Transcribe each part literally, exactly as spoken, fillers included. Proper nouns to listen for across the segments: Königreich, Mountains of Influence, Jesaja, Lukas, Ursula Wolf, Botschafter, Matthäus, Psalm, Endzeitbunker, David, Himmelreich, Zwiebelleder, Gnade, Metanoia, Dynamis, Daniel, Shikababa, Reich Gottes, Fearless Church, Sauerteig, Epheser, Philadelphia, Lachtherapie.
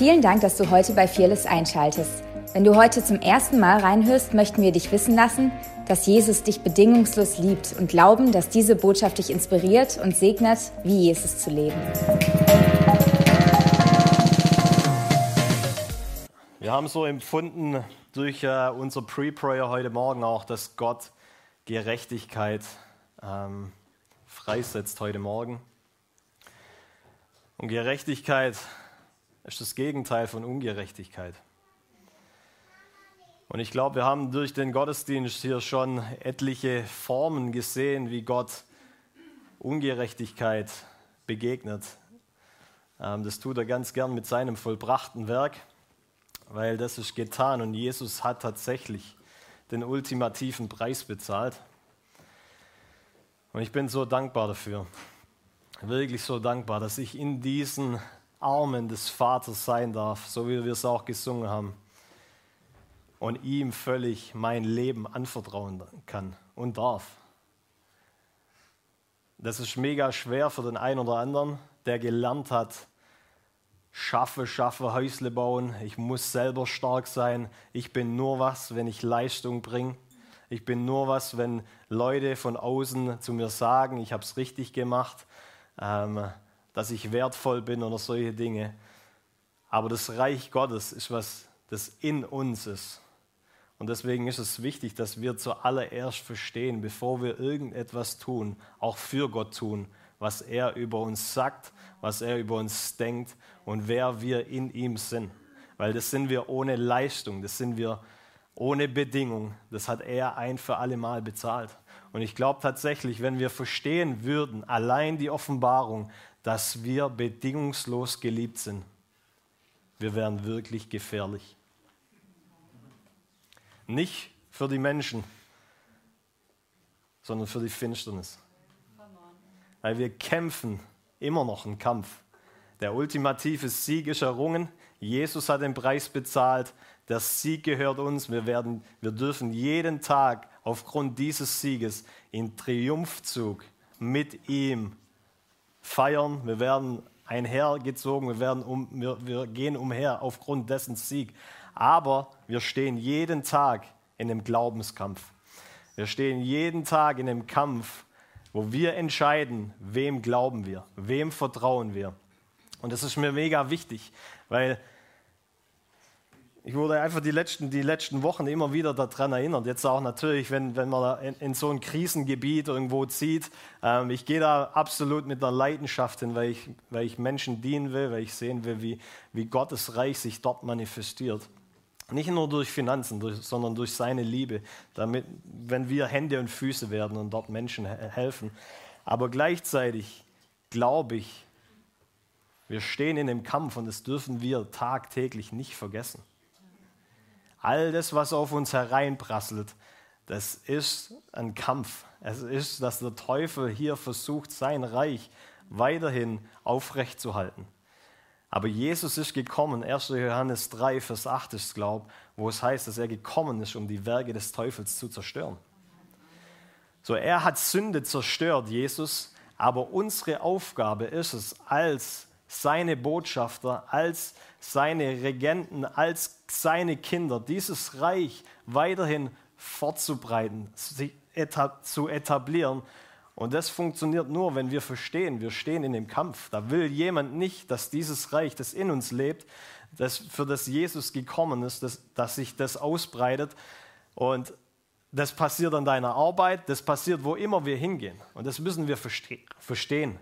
Vielen Dank, dass du heute bei Fearless einschaltest. Wenn du heute zum ersten Mal reinhörst, möchten wir dich wissen lassen, dass Jesus dich bedingungslos liebt und glauben, dass diese Botschaft dich inspiriert und segnet, wie Jesus zu leben. Wir haben so empfunden durch äh, unser Pre-Prayer heute Morgen auch, dass Gott Gerechtigkeit ähm, freisetzt heute Morgen. Und Gerechtigkeit ist das Gegenteil von Ungerechtigkeit. Und ich glaube, wir haben durch den Gottesdienst hier schon etliche Formen gesehen, wie Gott Ungerechtigkeit begegnet. Ähm, das tut er ganz gern mit seinem vollbrachten Werk, weil das ist getan und Jesus hat tatsächlich den ultimativen Preis bezahlt. Und ich bin so dankbar dafür, wirklich so dankbar, dass ich in diesen Armen des Vaters sein darf, so wie wir es auch gesungen haben. Und ihm völlig mein Leben anvertrauen kann und darf. Das ist mega schwer für den einen oder anderen, der gelernt hat, schaffe, schaffe, Häusle bauen, ich muss selber stark sein, ich bin nur was, wenn ich Leistung bringe, ich bin nur was, wenn Leute von außen zu mir sagen, ich habe es richtig gemacht, ähm, dass ich wertvoll bin oder solche Dinge. Aber das Reich Gottes ist was, das in uns ist. Und deswegen ist es wichtig, dass wir zuallererst verstehen, bevor wir irgendetwas tun, auch für Gott tun, was er über uns sagt, was er über uns denkt und wer wir in ihm sind. Weil das sind wir ohne Leistung, das sind wir ohne Bedingung. Das hat er ein für alle Mal bezahlt. Und ich glaube tatsächlich, wenn wir verstehen würden, allein die Offenbarung, dass wir bedingungslos geliebt sind, wir wären wirklich gefährlich. Nicht für die Menschen, sondern für die Finsternis. Weil wir kämpfen immer noch einen Kampf. Der ultimative Sieg ist errungen. Jesus hat den Preis bezahlt. Der Sieg gehört uns. Wir werden, wir dürfen jeden Tag aufgrund dieses Sieges in Triumphzug mit ihm feiern. Wir werden einhergezogen, wir, werden um, wir, wir gehen umher aufgrund dessen Sieg. Aber wir stehen jeden Tag in einem Glaubenskampf. Wir stehen jeden Tag in einem Kampf, wo wir entscheiden, wem glauben wir, wem vertrauen wir. Und das ist mir mega wichtig, weil ich wurde einfach die letzten, die letzten Wochen immer wieder daran erinnert. Jetzt auch natürlich, wenn, wenn man in, in so ein Krisengebiet irgendwo zieht. Ähm, ich gehe da absolut mit einer Leidenschaft hin, weil ich, weil ich Menschen dienen will, weil ich sehen will, wie, wie Gottes Reich sich dort manifestiert. Nicht nur durch Finanzen, durch, sondern durch seine Liebe, damit, wenn wir Hände und Füße werden und dort Menschen helfen. Aber gleichzeitig glaube ich, wir stehen in dem Kampf und das dürfen wir tagtäglich nicht vergessen. All das, was auf uns hereinprasselt, das ist ein Kampf. Es ist, dass der Teufel hier versucht, sein Reich weiterhin aufrechtzuhalten. Aber Jesus ist gekommen, erster Johannes drei, Vers acht ist es, glaube ich, wo es heißt, dass er gekommen ist, um die Werke des Teufels zu zerstören. So, er hat Sünde zerstört, Jesus, aber unsere Aufgabe ist es, als seine Botschafter, als seine Regenten, als seine Kinder, dieses Reich weiterhin fortzubreiten, zu etablieren. Und das funktioniert nur, wenn wir verstehen, wir stehen in dem Kampf. Da will jemand nicht, dass dieses Reich, das in uns lebt, das, für das Jesus gekommen ist, dass, dass sich das ausbreitet. Und das passiert an deiner Arbeit, das passiert, wo immer wir hingehen. Und das müssen wir verste- verstehen.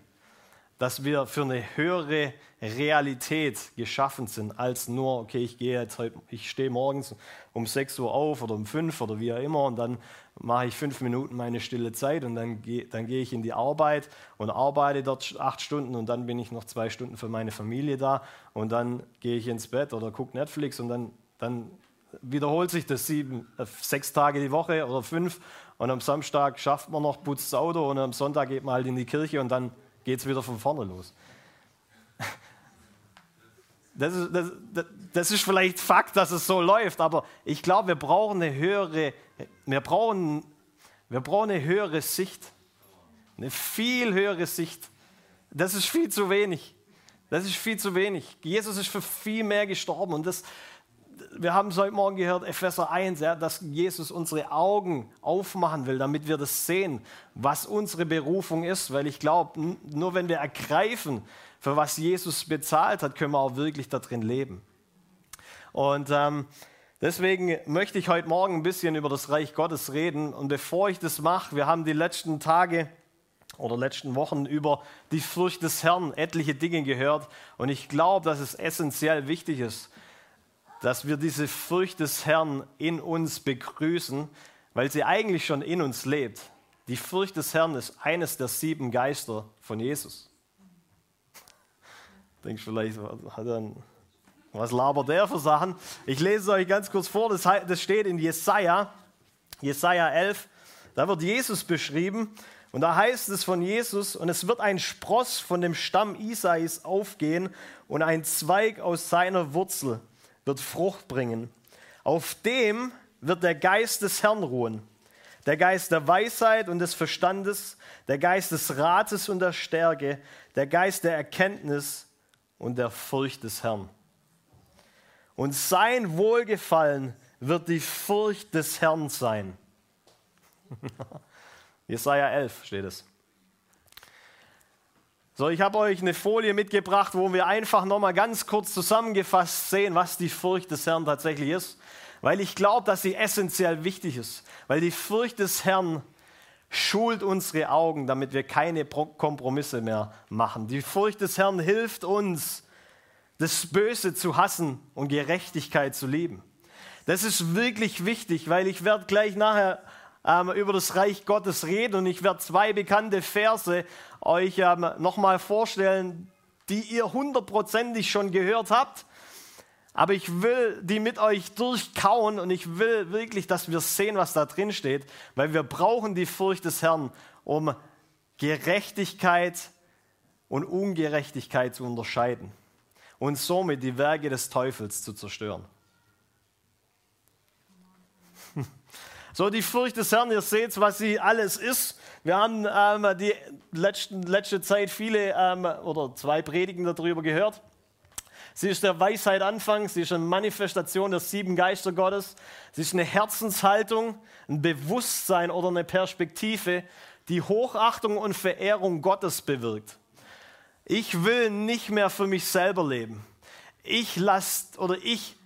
Dass wir für eine höhere Realität geschaffen sind, als nur, okay, ich gehe jetzt heute, ich stehe morgens um sechs Uhr auf oder um fünf oder wie auch immer und dann mache ich fünf Minuten meine stille Zeit und dann gehe, dann gehe ich in die Arbeit und arbeite dort acht Stunden und dann bin ich noch zwei Stunden für meine Familie da und dann gehe ich ins Bett oder gucke Netflix und dann, dann wiederholt sich das sieben, sechs Tage die Woche oder fünf und am Samstag schafft man noch, putzt das Auto und am Sonntag geht man halt in die Kirche und dann geht es wieder von vorne los. Das ist, das, das ist vielleicht Fakt, dass es so läuft, aber ich glaube, wir brauchen eine höhere, wir brauchen, wir brauchen eine höhere Sicht, eine viel höhere Sicht. Das ist viel zu wenig. Das ist viel zu wenig. Jesus ist für viel mehr gestorben. Und das, wir haben es heute Morgen gehört, Epheser eins, ja, dass Jesus unsere Augen aufmachen will, damit wir das sehen, was unsere Berufung ist. Weil ich glaube, nur wenn wir ergreifen, für was Jesus bezahlt hat, können wir auch wirklich darin leben. Und ähm, deswegen möchte ich heute Morgen ein bisschen über das Reich Gottes reden. Und bevor ich das mache, wir haben die letzten Tage oder letzten Wochen über die Furcht des Herrn etliche Dinge gehört. Und ich glaube, dass es essentiell wichtig ist, dass wir diese Furcht des Herrn in uns begrüßen, weil sie eigentlich schon in uns lebt. Die Furcht des Herrn ist eines der sieben Geister von Jesus. Denkst du vielleicht, hat er einen... Was labert der für Sachen? Ich lese es euch ganz kurz vor, das, das steht in Jesaja, Jesaja elf, da wird Jesus beschrieben und da heißt es von Jesus, und es wird ein Spross von dem Stamm Isais aufgehen und ein Zweig aus seiner Wurzel wird Frucht bringen. Auf dem wird der Geist des Herrn ruhen, der Geist der Weisheit und des Verstandes, der Geist des Rates und der Stärke, der Geist der Erkenntnis und der Furcht des Herrn. Und sein Wohlgefallen wird die Furcht des Herrn sein. Jesaja elf steht es. So, ich habe euch eine Folie mitgebracht, wo wir einfach nochmal ganz kurz zusammengefasst sehen, was die Furcht des Herrn tatsächlich ist. Weil ich glaube, dass sie essentiell wichtig ist. Weil die Furcht des Herrn schult unsere Augen, damit wir keine Kompromisse mehr machen. Die Furcht des Herrn hilft uns, das Böse zu hassen und Gerechtigkeit zu lieben. Das ist wirklich wichtig, weil ich werde gleich nachher ähm, über das Reich Gottes reden und ich werde zwei bekannte Verse euch ähm, nochmal vorstellen, die ihr hundertprozentig schon gehört habt. Aber ich will die mit euch durchkauen und ich will wirklich, dass wir sehen, was da drin steht, weil wir brauchen die Furcht des Herrn, um Gerechtigkeit und Ungerechtigkeit zu unterscheiden und somit die Werke des Teufels zu zerstören. So, die Furcht des Herrn, ihr seht, was sie alles ist. Wir haben ähm, die letzten, letzte Zeit viele ähm, oder zwei Predigen darüber gehört. Sie ist der Weisheit Anfang, sie ist eine Manifestation der sieben Geister Gottes. Sie ist eine Herzenshaltung, ein Bewusstsein oder eine Perspektive, die Hochachtung und Verehrung Gottes bewirkt. Ich will nicht mehr für mich selber leben. Ich lasse oder ich,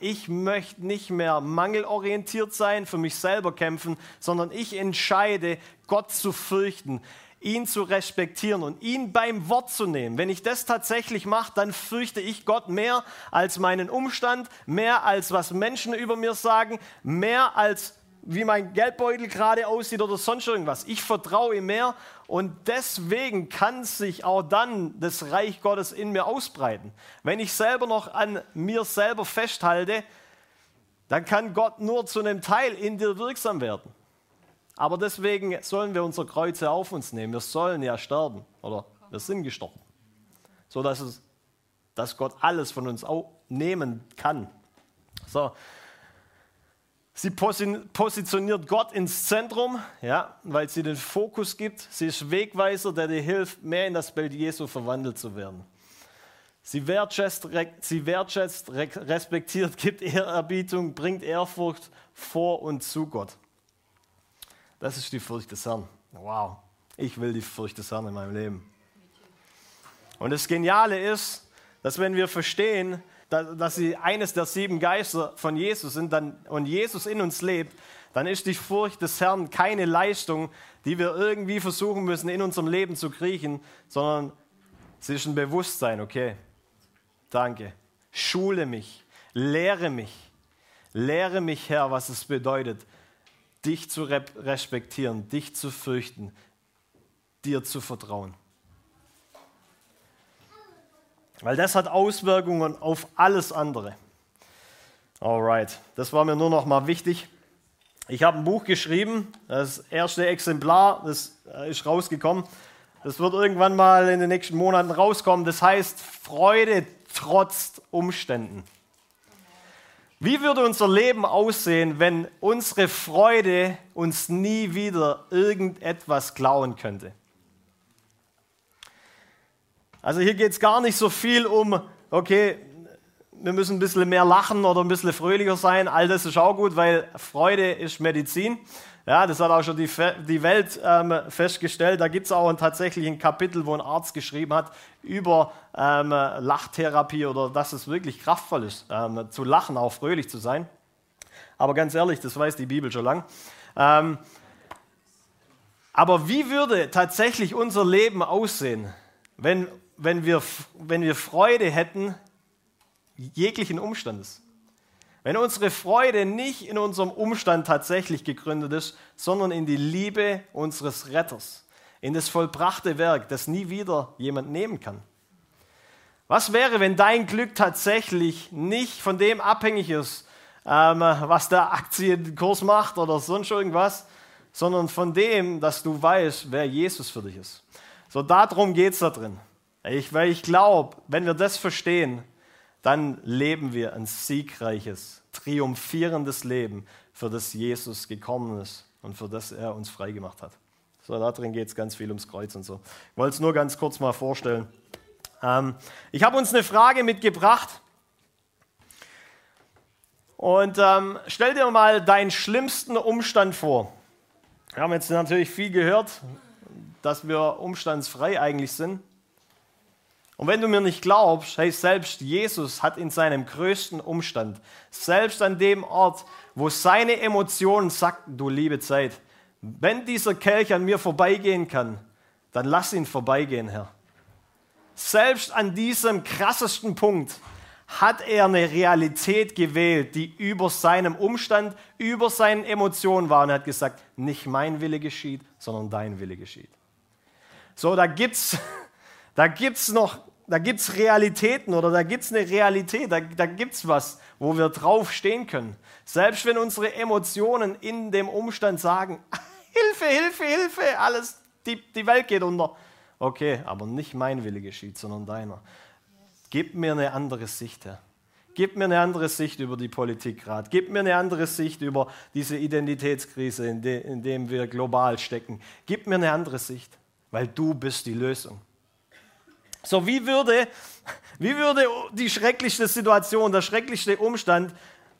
ich möchte nicht mehr mangelorientiert sein, für mich selber kämpfen, sondern ich entscheide, Gott zu fürchten, ihn zu respektieren und ihn beim Wort zu nehmen. Wenn ich das tatsächlich mache, dann fürchte ich Gott mehr als meinen Umstand, mehr als was Menschen über mir sagen, mehr als wie mein Geldbeutel gerade aussieht oder sonst irgendwas. Ich vertraue ihm mehr und deswegen kann sich auch dann das Reich Gottes in mir ausbreiten. Wenn ich selber noch an mir selber festhalte, dann kann Gott nur zu einem Teil in dir wirksam werden. Aber deswegen sollen wir unsere Kreuze auf uns nehmen. Wir sollen ja sterben oder wir sind gestorben, so dass es, dass Gott alles von uns nehmen kann. So. Sie positioniert Gott ins Zentrum, ja, weil sie den Fokus gibt. Sie ist Wegweiser, der dir hilft, mehr in das Bild Jesu verwandelt zu werden. Sie wertschätzt, sie wertschätzt respektiert, gibt Ehrerbietung, bringt Ehrfurcht vor und zu Gott. Das ist die Furcht des Herrn. Wow, ich will die Furcht des Herrn in meinem Leben. Und das Geniale ist, dass wenn wir verstehen, dass sie eines der sieben Geister von Jesus sind dann, und Jesus in uns lebt, dann ist die Furcht des Herrn keine Leistung, die wir irgendwie versuchen müssen, in unserem Leben zu kriechen, sondern sie ist ein Bewusstsein. Okay, danke. Schule mich, lehre mich, lehre mich, Herr, was es bedeutet, dich zu respektieren, dich zu fürchten, dir zu vertrauen. Weil das hat Auswirkungen auf alles andere. Alright, das war mir nur noch mal wichtig. Ich habe ein Buch geschrieben, das erste Exemplar, das ist rausgekommen. Das wird irgendwann mal in den nächsten Monaten rauskommen. Das heißt Freude trotz Umständen. Wie würde unser Leben aussehen, wenn unsere Freude uns nie wieder irgendetwas klauen könnte? Also hier geht es gar nicht so viel um, okay, wir müssen ein bisschen mehr lachen oder ein bisschen fröhlicher sein. All das ist auch gut, weil Freude ist Medizin. Ja, das hat auch schon die, die Welt ähm, festgestellt. Da gibt es auch tatsächlich ein Kapitel, wo ein Arzt geschrieben hat über ähm, Lachtherapie oder dass es wirklich kraftvoll ist, ähm, zu lachen, auch fröhlich zu sein. Aber ganz ehrlich, das weiß die Bibel schon lang. Ähm, aber wie würde tatsächlich unser Leben aussehen, wenn, wenn, wir, wenn wir Freude hätten, jeglichen Umstandes? Wenn unsere Freude nicht in unserem Umstand tatsächlich gegründet ist, sondern in die Liebe unseres Retters, in das vollbrachte Werk, das nie wieder jemand nehmen kann. Was wäre, wenn dein Glück tatsächlich nicht von dem abhängig ist, ähm, was der Aktienkurs macht oder sonst irgendwas, sondern von dem, dass du weißt, wer Jesus für dich ist? So, darum geht es da drin. Ich, weil ich glaube, wenn wir das verstehen, dann leben wir ein siegreiches, triumphierendes Leben, für das Jesus gekommen ist und für das er uns freigemacht hat. So, da drin geht es ganz viel ums Kreuz und so. Ich wollte es nur ganz kurz mal vorstellen. Ähm, ich habe uns eine Frage mitgebracht. Und ähm, stell dir mal deinen schlimmsten Umstand vor. Wir haben jetzt natürlich viel gehört, dass wir umstandsfrei eigentlich sind. Und wenn du mir nicht glaubst, hey, selbst Jesus hat in seinem größten Umstand, selbst an dem Ort, wo seine Emotionen sagten, du liebe Zeit, wenn dieser Kelch an mir vorbeigehen kann, dann lass ihn vorbeigehen, Herr. Selbst an diesem krassesten Punkt hat er eine Realität gewählt, die über seinem Umstand, über seinen Emotionen war, und er hat gesagt, nicht mein Wille geschieht, sondern dein Wille geschieht. So, da gibt's... Da gibt es noch, da gibt's Realitäten oder da gibt es eine Realität, da, da gibt es was, wo wir drauf stehen können. Selbst wenn unsere Emotionen in dem Umstand sagen, Hilfe, Hilfe, Hilfe, alles, die, die Welt geht unter. Okay, aber nicht mein Wille geschieht, sondern deiner. Gib mir eine andere Sicht, Herr. Gib mir eine andere Sicht über die Politik gerade. Gib mir eine andere Sicht über diese Identitätskrise, in, de, in dem wir global stecken. Gib mir eine andere Sicht, weil du bist die Lösung. So, wie würde, wie würde die schrecklichste Situation, der schrecklichste Umstand,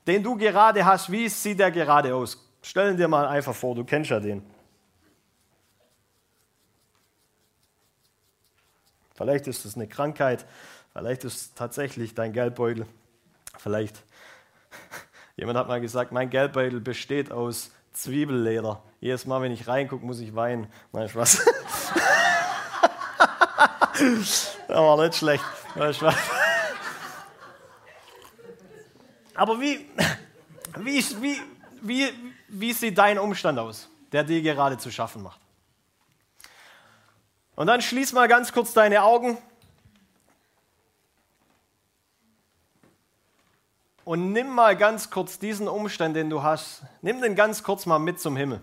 den du gerade hast, wie sieht der gerade aus? Stell dir mal einfach vor, du kennst ja den. Vielleicht ist es eine Krankheit, vielleicht ist es tatsächlich dein Geldbeutel. Vielleicht, jemand hat mal gesagt, mein Geldbeutel besteht aus Zwiebelleder. Jedes Mal, wenn ich reingucke, muss ich weinen. Nein, Spaß. Das war nicht schlecht. Aber wie, wie, wie, wie, wie sieht dein Umstand aus, der dir gerade zu schaffen macht? Und dann schließ mal ganz kurz deine Augen und nimm mal ganz kurz diesen Umstand, den du hast, nimm den ganz kurz mal mit zum Himmel.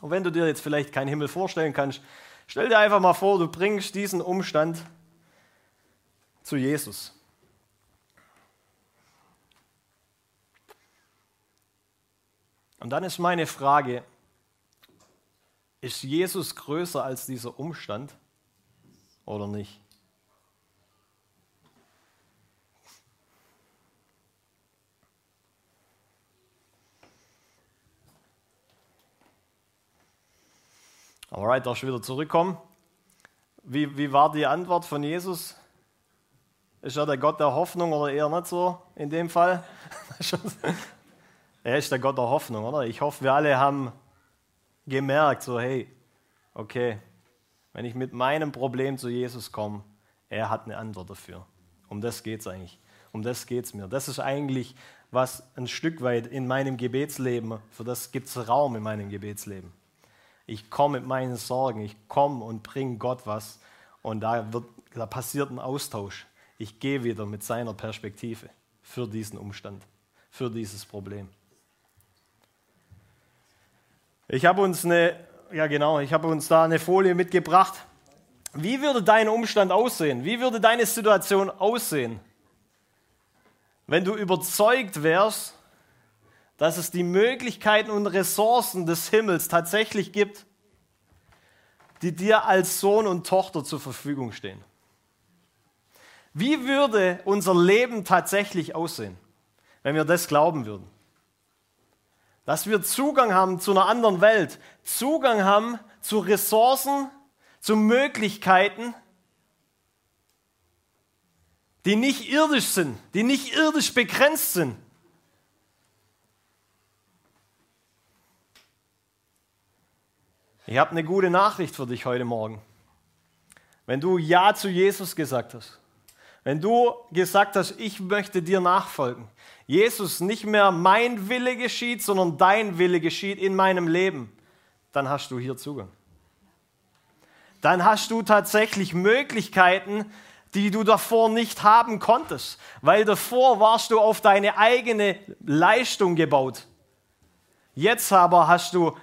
Und wenn du dir jetzt vielleicht keinen Himmel vorstellen kannst, stell dir einfach mal vor, du bringst diesen Umstand zu Jesus. Und dann ist meine Frage, ist Jesus größer als dieser Umstand oder nicht? Alright, darfst du wieder zurückkommen. Wie, wie war die Antwort von Jesus? Ist er der Gott der Hoffnung oder eher nicht so in dem Fall? Er ist der Gott der Hoffnung, oder? Ich hoffe, wir alle haben gemerkt, so hey, okay, wenn ich mit meinem Problem zu Jesus komme, er hat eine Antwort dafür. Um das geht es eigentlich. Um das geht es mir. Das ist eigentlich, was ein Stück weit in meinem Gebetsleben, für das gibt es Raum in meinem Gebetsleben. Ich komme mit meinen Sorgen, ich komme und bringe Gott was und da, wird, da passiert ein Austausch. Ich gehe wieder mit seiner Perspektive für diesen Umstand, für dieses Problem. Ich habe uns eine, ja genau, ich habe uns da eine Folie mitgebracht. Wie würde dein Umstand aussehen? Wie würde deine Situation aussehen, wenn du überzeugt wärst, dass es die Möglichkeiten und Ressourcen des Himmels tatsächlich gibt, die dir als Sohn und Tochter zur Verfügung stehen. Wie würde unser Leben tatsächlich aussehen, wenn wir das glauben würden? Dass wir Zugang haben zu einer anderen Welt, Zugang haben zu Ressourcen, zu Möglichkeiten, die nicht irdisch sind, die nicht irdisch begrenzt sind. Ich habe eine gute Nachricht für dich heute Morgen. Wenn du Ja zu Jesus gesagt hast, wenn du gesagt hast, ich möchte dir nachfolgen, Jesus, nicht mehr mein Wille geschieht, sondern dein Wille geschieht in meinem Leben, dann hast du hier Zugang. Dann hast du tatsächlich Möglichkeiten, die du davor nicht haben konntest, weil davor warst du auf deine eigene Leistung gebaut. Jetzt aber hast du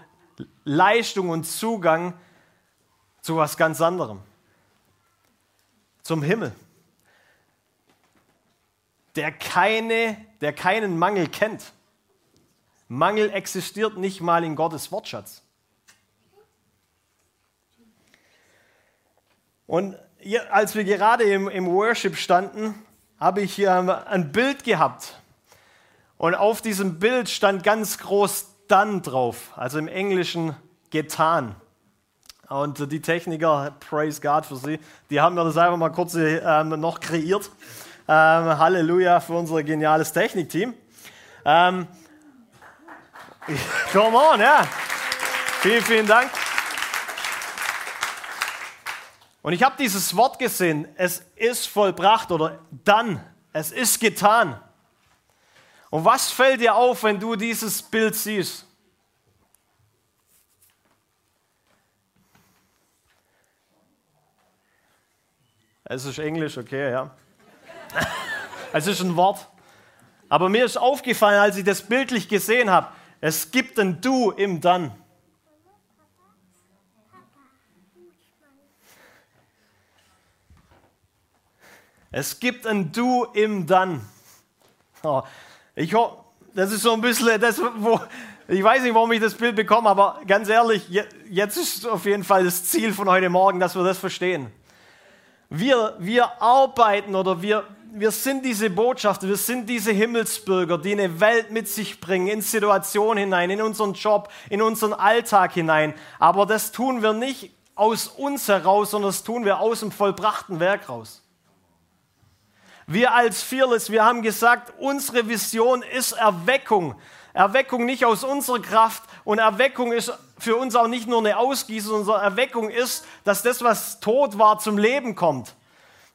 Leistung und Zugang zu was ganz anderem, zum Himmel, der, keine, der keinen Mangel kennt. Mangel existiert nicht mal in Gottes Wortschatz. Und als wir gerade im, im Worship standen, habe ich hier ein Bild gehabt. Und auf diesem Bild stand ganz groß "done" drauf, also im Englischen "getan". Und die Techniker, praise God für sie, die haben mir das einfach mal kurz ähm, noch kreiert. Ähm, Halleluja für unser geniales Technikteam. Ähm, come on, ja. Yeah. Vielen, vielen Dank. Und ich habe dieses Wort gesehen, es ist vollbracht oder dann, es ist getan. Und was fällt dir auf, wenn du dieses Bild siehst? Es ist Englisch, okay, ja. Es ist ein Wort. Aber mir ist aufgefallen, als ich das bildlich gesehen habe, es gibt ein Du im Dann. Es gibt ein Du im Dann. Oh, ich hoffe, das ist so ein bisschen, das, wo, ich weiß nicht, warum ich das Bild bekomme, aber ganz ehrlich, je, jetzt ist auf jeden Fall das Ziel von heute Morgen, dass wir das verstehen. Wir, wir arbeiten oder wir, wir sind diese Botschafter, wir sind diese Himmelsbürger, die eine Welt mit sich bringen, in Situationen hinein, in unseren Job, in unseren Alltag hinein. Aber das tun wir nicht aus uns heraus, sondern das tun wir aus dem vollbrachten Werk raus. Wir als Fearless, wir haben gesagt, unsere Vision ist Erweckung. Erweckung nicht aus unserer Kraft, und Erweckung ist für uns auch nicht nur eine Ausgießung, sondern Erweckung ist, dass das, was tot war, zum Leben kommt.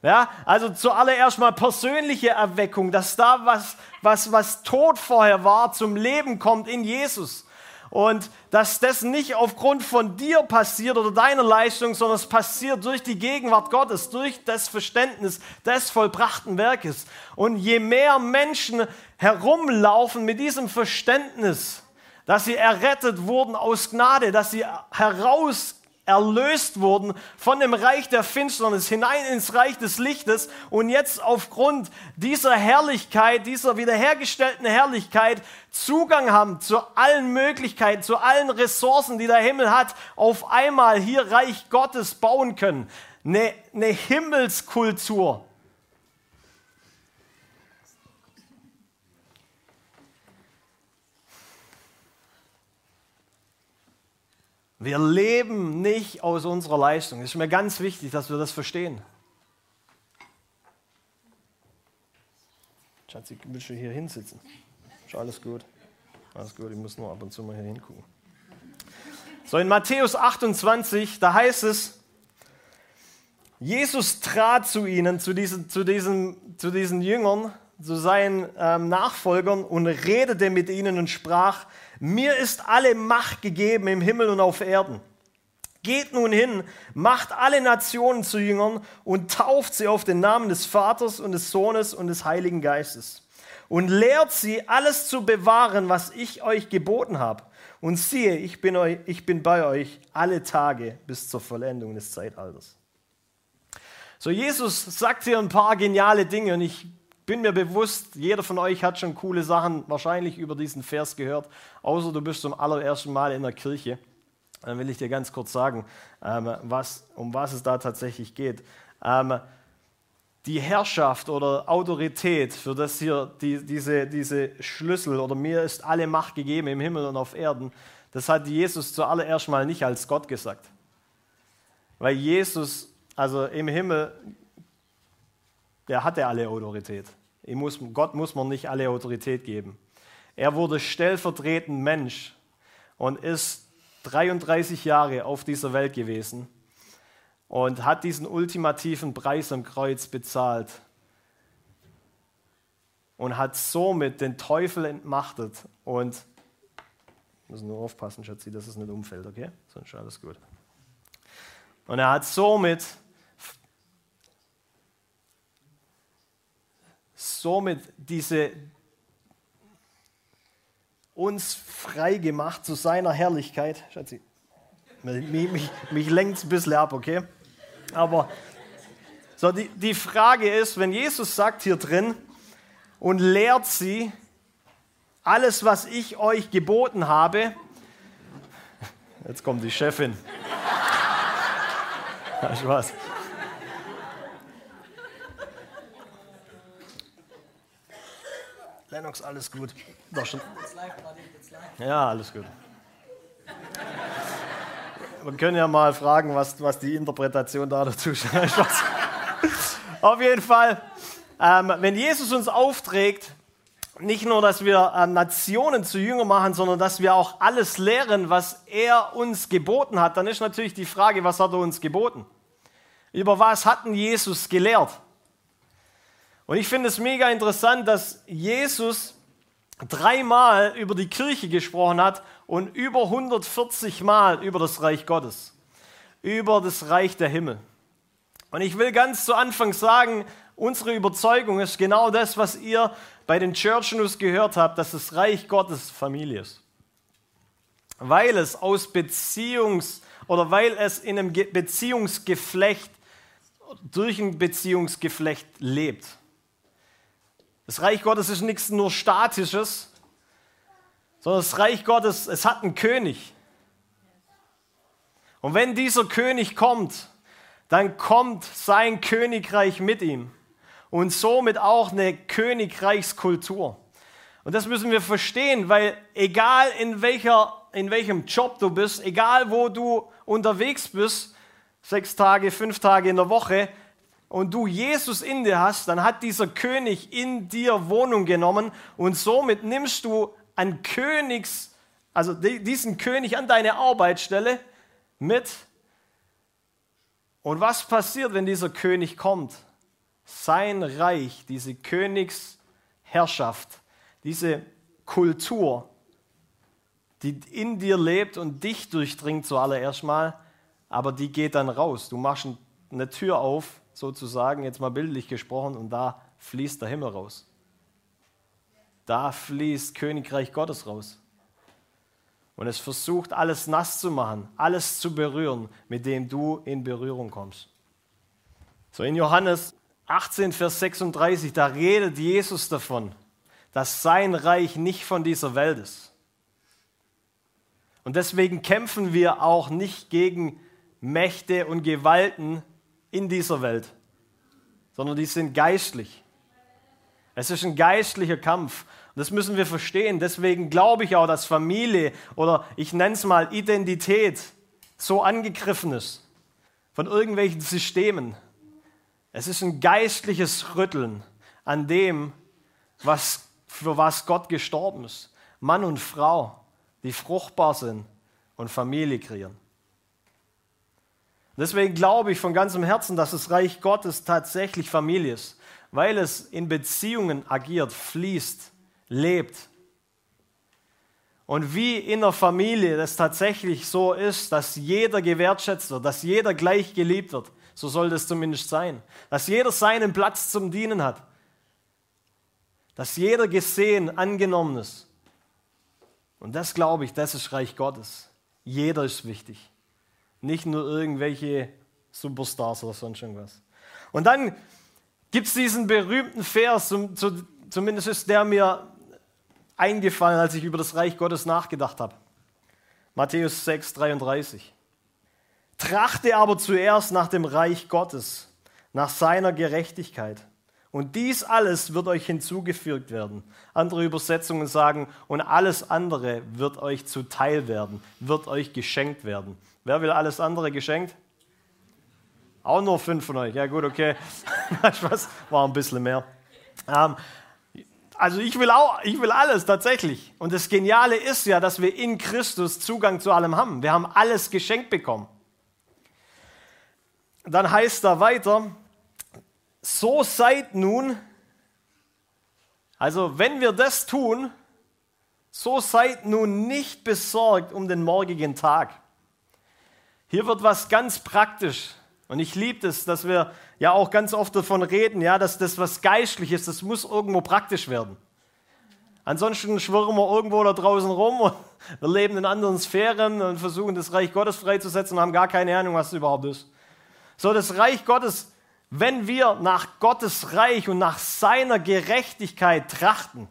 Ja, also zuallererst mal persönliche Erweckung, dass da was, was, was tot vorher war, zum Leben kommt in Jesus. Und dass das nicht aufgrund von dir passiert oder deiner Leistung, sondern es passiert durch die Gegenwart Gottes, durch das Verständnis des vollbrachten Werkes. Und je mehr Menschen herumlaufen mit diesem Verständnis, dass sie errettet wurden aus Gnade, dass sie heraus erlöst wurden von dem Reich der Finsternis hinein ins Reich des Lichtes und jetzt aufgrund dieser Herrlichkeit, dieser wiederhergestellten Herrlichkeit Zugang haben zu allen Möglichkeiten, zu allen Ressourcen, die der Himmel hat, auf einmal hier Reich Gottes bauen können. Eine, eine Himmelskultur. Wir leben nicht aus unserer Leistung. Es ist mir ganz wichtig, dass wir das verstehen. Schatz, ich will schon hier hinsitzen. Ist alles gut. Alles gut, ich muss nur ab und zu mal hier hingucken. So, in Matthäus achtundzwanzig, da heißt es, Jesus trat zu ihnen, zu diesen, zu diesen, zu diesen Jüngern, zu seinen ähm, Nachfolgern und redete mit ihnen und sprach, mir ist alle Macht gegeben im Himmel und auf Erden. Geht nun hin, macht alle Nationen zu Jüngern und tauft sie auf den Namen des Vaters und des Sohnes und des Heiligen Geistes. Und lehrt sie, alles zu bewahren, was ich euch geboten habe. Und siehe, ich bin, euch, ich bin bei euch alle Tage bis zur Vollendung des Zeitalters. So, Jesus sagt hier ein paar geniale Dinge und ich Ich bin mir bewusst, jeder von euch hat schon coole Sachen wahrscheinlich über diesen Vers gehört, außer du bist zum allerersten Mal in der Kirche. Dann will ich dir ganz kurz sagen, was, um was es da tatsächlich geht. die Herrschaft oder Autorität, für das hier die, diese, diese Schlüssel oder mir ist alle Macht gegeben im Himmel und auf Erden, das hat Jesus zuallererst mal nicht als Gott gesagt. Weil Jesus, also im Himmel, der hatte alle Autorität. Ihm muss, Gott muss man nicht alle Autorität geben. Er wurde stellvertretend Mensch und ist dreiunddreißig Jahre auf dieser Welt gewesen. Und hat diesen ultimativen Preis am Kreuz bezahlt und hat somit den Teufel entmachtet. Und wir müssen nur aufpassen, Schatzi, dass es nicht umfällt, okay? Sonst ist alles gut. Und er hat somit, somit diese, uns frei gemacht zu seiner Herrlichkeit. Schatzi, mich, mich, mich lenkt es ein bisschen ab, okay? Aber so die, die Frage ist, wenn Jesus sagt hier drin und lehrt sie, alles, was ich euch geboten habe, jetzt kommt die Chefin. Ja, Spaß. Lennox, alles gut. Doch schon. Ja, alles gut. Wir können ja mal fragen, was, was die Interpretation da dazu ist. Auf jeden Fall, ähm, wenn Jesus uns aufträgt, nicht nur, dass wir ähm, Nationen zu Jünger machen, sondern dass wir auch alles lehren, was er uns geboten hat, dann ist natürlich die Frage, was hat er uns geboten? Über was hat denn Jesus gelehrt? Und ich finde es mega interessant, dass Jesus dreimal über die Kirche gesprochen hat und über hundertvierzig Mal über das Reich Gottes, über das Reich der Himmel. Und ich will ganz zu Anfang sagen, unsere Überzeugung ist genau das, was ihr bei den Church News gehört habt, dass das Reich Gottes Familie ist. Weil es aus Beziehungs- oder weil es in einem Beziehungsgeflecht, durch ein Beziehungsgeflecht lebt. Das Reich Gottes ist nichts nur Statisches, sondern das Reich Gottes, es hat einen König. Und wenn dieser König kommt, dann kommt sein Königreich mit ihm und somit auch eine Königreichskultur. Und das müssen wir verstehen, weil egal in, welcher, in welchem Job du bist, egal wo du unterwegs bist, sechs Tage, fünf Tage in der Woche, und du Jesus in dir hast, dann hat dieser König in dir Wohnung genommen und somit nimmst du einen Königs, also diesen König an deine Arbeitsstelle mit. Und was passiert, wenn dieser König kommt? Sein Reich, diese Königsherrschaft, diese Kultur, die in dir lebt und dich durchdringt zuallererst mal, aber die geht dann raus. Du machst eine Tür auf, sozusagen, jetzt mal bildlich gesprochen, und da fließt der Himmel raus. Da fließt Königreich Gottes raus. Und es versucht, alles nass zu machen, alles zu berühren, mit dem du in Berührung kommst. So in Johannes achtzehn, Vers sechsunddreißig, da redet Jesus davon, dass sein Reich nicht von dieser Welt ist. Und deswegen kämpfen wir auch nicht gegen Mächte und Gewalten in dieser Welt, sondern die sind geistlich. Es ist ein geistlicher Kampf. Und das müssen wir verstehen. Deswegen glaube ich auch, dass Familie oder ich nenne es mal Identität so angegriffen ist von irgendwelchen Systemen. Es ist ein geistliches Rütteln an dem, was, für was Gott gestorben ist. Mann und Frau, die fruchtbar sind und Familie kreieren. Deswegen glaube ich von ganzem Herzen, dass das Reich Gottes tatsächlich Familie ist, weil es in Beziehungen agiert, fließt, lebt. Und wie in der Familie das tatsächlich so ist, dass jeder gewertschätzt wird, dass jeder gleich geliebt wird, so soll das zumindest sein, dass jeder seinen Platz zum Dienen hat, dass jeder gesehen, angenommen ist. Und das glaube ich, das ist Reich Gottes. Jeder ist wichtig. Nicht nur irgendwelche Superstars oder sonst irgendwas. Und dann gibt es diesen berühmten Vers, zumindest ist der mir eingefallen, als ich über das Reich Gottes nachgedacht habe. Matthäus sechs, dreiunddreißig. Trachte aber zuerst nach dem Reich Gottes nach seiner Gerechtigkeit. Und dies alles wird euch hinzugefügt werden. Andere Übersetzungen sagen, und alles andere wird euch zuteil werden, wird euch geschenkt werden. Wer will alles andere geschenkt? Auch nur fünf von euch. Ja gut, okay. War ein bisschen mehr. Ähm, also ich will, auch, ich will alles tatsächlich. Und das Geniale ist ja, dass wir in Christus Zugang zu allem haben. Wir haben alles geschenkt bekommen. Dann heißt da weiter, so seid nun, also wenn wir das tun, so seid nun nicht besorgt um den morgigen Tag. Hier wird was ganz praktisch. Und ich liebe das, dass wir ja auch ganz oft davon reden, ja, dass das was Geistliches, das muss irgendwo praktisch werden. Ansonsten schwirren wir irgendwo da draußen rum und wir leben in anderen Sphären und versuchen, das Reich Gottes freizusetzen und haben gar keine Ahnung, was es überhaupt ist. So, das Reich Gottes, wenn wir nach Gottes Reich und nach seiner Gerechtigkeit trachten,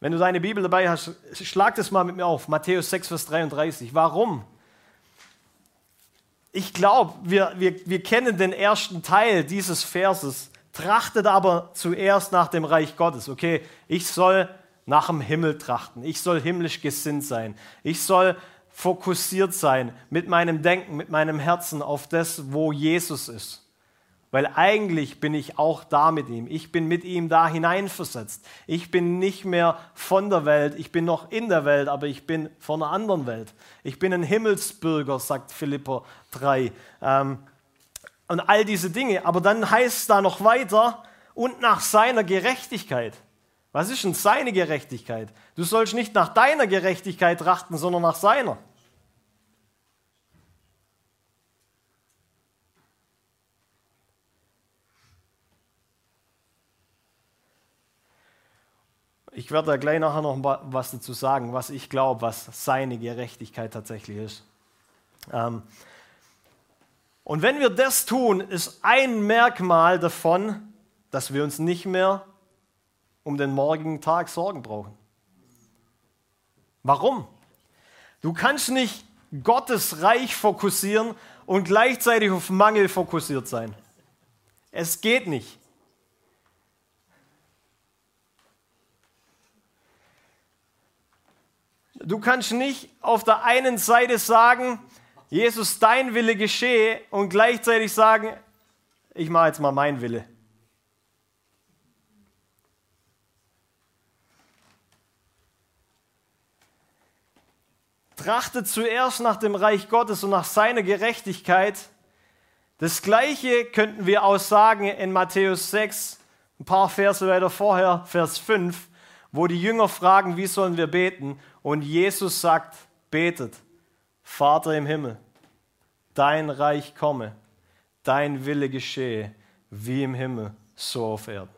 wenn du deine Bibel dabei hast, schlag das mal mit mir auf, Matthäus sechs, Vers dreiunddreißig. Warum? Ich glaube, wir, wir, wir kennen den ersten Teil dieses Verses. Trachtet aber zuerst nach dem Reich Gottes. Okay, ich soll nach dem Himmel trachten. Ich soll himmlisch gesinnt sein. Ich soll fokussiert sein mit meinem Denken, mit meinem Herzen auf das, wo Jesus ist. Weil eigentlich bin ich auch da mit ihm. Ich bin mit ihm da hineinversetzt. Ich bin nicht mehr von der Welt, ich bin noch in der Welt, aber ich bin von einer anderen Welt. Ich bin ein Himmelsbürger, sagt Philipper drei. Ähm, und all diese Dinge. Aber dann heißt es da noch weiter, und nach seiner Gerechtigkeit. Was ist denn seine Gerechtigkeit? Du sollst nicht nach deiner Gerechtigkeit trachten, sondern nach seiner. Ich werde da gleich nachher noch was dazu sagen, was ich glaube, was seine Gerechtigkeit tatsächlich ist. Ähm Und wenn wir das tun, ist ein Merkmal davon, dass wir uns nicht mehr um den morgigen Tag Sorgen brauchen. Warum? Du kannst nicht Gottes Reich fokussieren und gleichzeitig auf Mangel fokussiert sein. Es geht nicht. Du kannst nicht auf der einen Seite sagen, Jesus, dein Wille geschehe, und gleichzeitig sagen, ich mache jetzt mal mein Wille. Trachtet zuerst nach dem Reich Gottes und nach seiner Gerechtigkeit. Das Gleiche könnten wir auch sagen in Matthäus sechs, ein paar Verse weiter vorher, Vers fünf, wo die Jünger fragen, wie sollen wir beten? Und Jesus sagt, betet, Vater im Himmel, dein Reich komme, dein Wille geschehe, wie im Himmel, so auf Erden.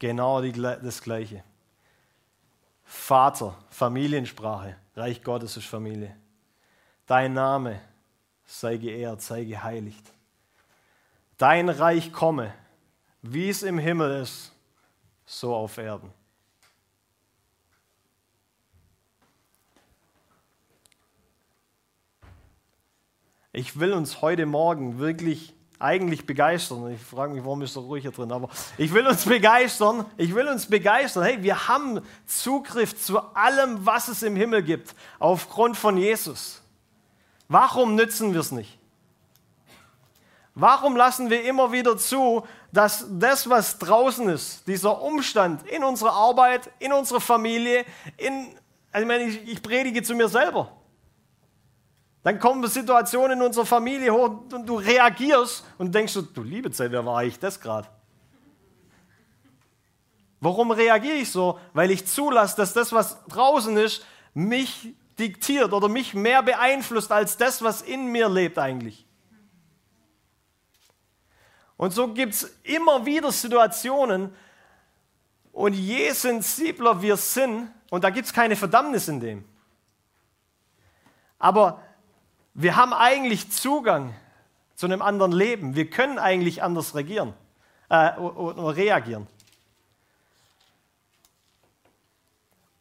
Genau die, das Gleiche. Vater, Familiensprache, Reich Gottes ist Familie. Dein Name sei geehrt, sei geheiligt. Dein Reich komme, wie es im Himmel ist, so auf Erden. Ich will uns heute Morgen wirklich eigentlich begeistern. Ich frage mich, warum ist so ruhig hier drin, aber ich will uns begeistern, ich will uns begeistern. Hey, wir haben Zugriff zu allem, was es im Himmel gibt, aufgrund von Jesus. Warum nützen wir es nicht? Warum lassen wir immer wieder zu, dass das, was draußen ist, dieser Umstand in unserer Arbeit, in unserer Familie, in, also ich meine, ich, ich predige zu mir selber. Dann kommen Situationen in unserer Familie hoch und du reagierst und denkst, du, du liebe Zeit, wer war ich das gerade? Warum reagiere ich so? Weil ich zulasse, dass das, was draußen ist, mich diktiert oder mich mehr beeinflusst als das, was in mir lebt eigentlich. Und so gibt es immer wieder Situationen, und je sensibler wir sind, und da gibt es keine Verdammnis in dem, aber wir haben eigentlich Zugang zu einem anderen Leben. Wir können eigentlich anders reagieren, äh, oder reagieren.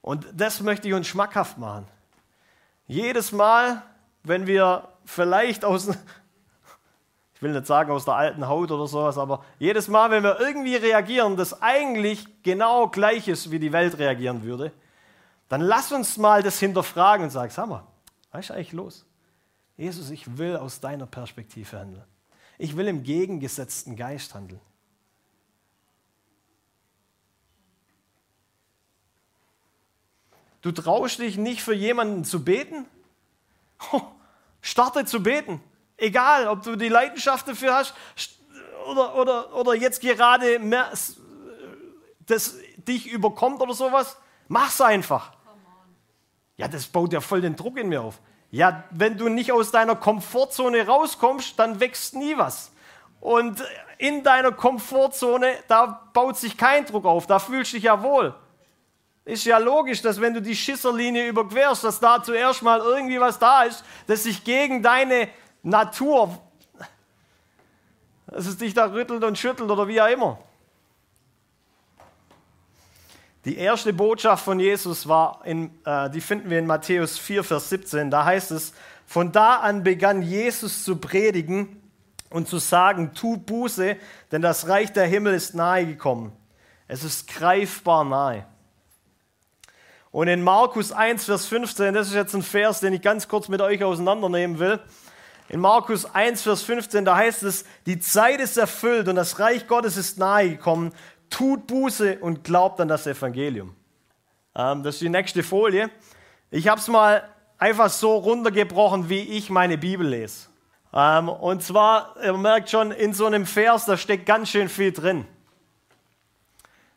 Und das möchte ich uns schmackhaft machen. Jedes Mal, wenn wir vielleicht aus, ich will nicht sagen aus der alten Haut oder sowas, aber jedes Mal, wenn wir irgendwie reagieren, das eigentlich genau gleich ist, wie die Welt reagieren würde, dann lass uns mal das hinterfragen und sagen, sag mal, was ist eigentlich los? Jesus, ich will aus deiner Perspektive handeln. Ich will im gegengesetzten Geist handeln. Du traust dich nicht, für jemanden zu beten? Oh, starte zu beten. Egal, ob du die Leidenschaft dafür hast oder, oder, oder jetzt gerade mehr, das dich überkommt oder sowas. Mach's einfach. Ja, das baut ja voll den Druck in mir auf. Ja, wenn du nicht aus deiner Komfortzone rauskommst, dann wächst nie was. Und in deiner Komfortzone, da baut sich kein Druck auf. Da fühlst du dich ja wohl. Ist ja logisch, dass wenn du die Schisserlinie überquerst, dass da zuerst mal irgendwie was da ist, das sich gegen deine Natur, dass es dich da rüttelt und schüttelt oder wie auch immer. Die erste Botschaft von Jesus war, in, äh, die finden wir in Matthäus vier, Vers siebzehn, da heißt es, von da an begann Jesus zu predigen und zu sagen, tu Buße, denn das Reich der Himmel ist nahe gekommen. Es ist greifbar nahe. Und in Markus eins, Vers fünfzehn, das ist jetzt ein Vers, den ich ganz kurz mit euch auseinandernehmen will. In Markus eins, Vers fünfzehn, da heißt es, die Zeit ist erfüllt und das Reich Gottes ist nahe gekommen. Tut Buße und glaubt an das Evangelium. Ähm, das ist die nächste Folie. Ich habe es mal einfach so runtergebrochen, wie ich meine Bibel lese. Ähm, und zwar, ihr merkt schon, in so einem Vers, da steckt ganz schön viel drin.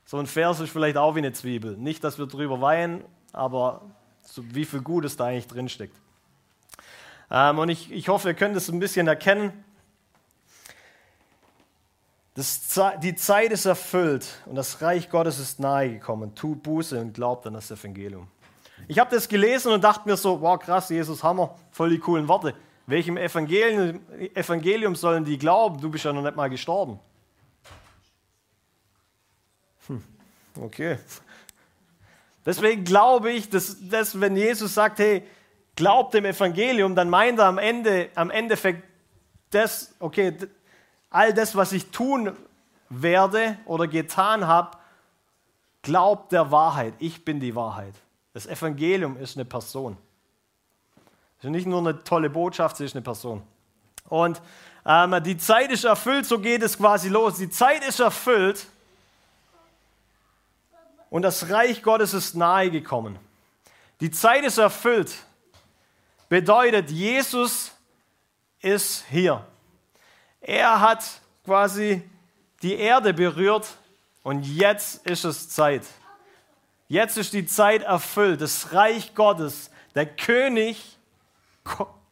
So ein Vers ist vielleicht auch wie eine Zwiebel. Nicht, dass wir drüber weinen, aber so wie viel Gutes da eigentlich drin steckt. Ähm, und ich, ich hoffe, ihr könnt es ein bisschen erkennen. Das, die Zeit ist erfüllt und das Reich Gottes ist nahe gekommen. Tut Buße und glaubt an das Evangelium. Ich habe das gelesen und dachte mir so, wow, krass, Jesus, Hammer, voll die coolen Worte. Welchem Evangelium, Evangelium sollen die glauben? Du bist ja noch nicht mal gestorben. Hm, okay. Deswegen glaube ich, dass, dass wenn Jesus sagt, hey, glaubt dem Evangelium, dann meint er am Ende, am Endeffekt das, okay, all das, was ich tun werde oder getan habe, glaubt der Wahrheit. Ich bin die Wahrheit. Das Evangelium ist eine Person. Es ist nicht nur eine tolle Botschaft, es ist eine Person. Und ähm, die Zeit ist erfüllt, so geht es quasi los. Die Zeit ist erfüllt und das Reich Gottes ist nahe gekommen. Die Zeit ist erfüllt, bedeutet, Jesus ist hier. Er hat quasi die Erde berührt und jetzt ist es Zeit. Jetzt ist die Zeit erfüllt. Das Reich Gottes, der König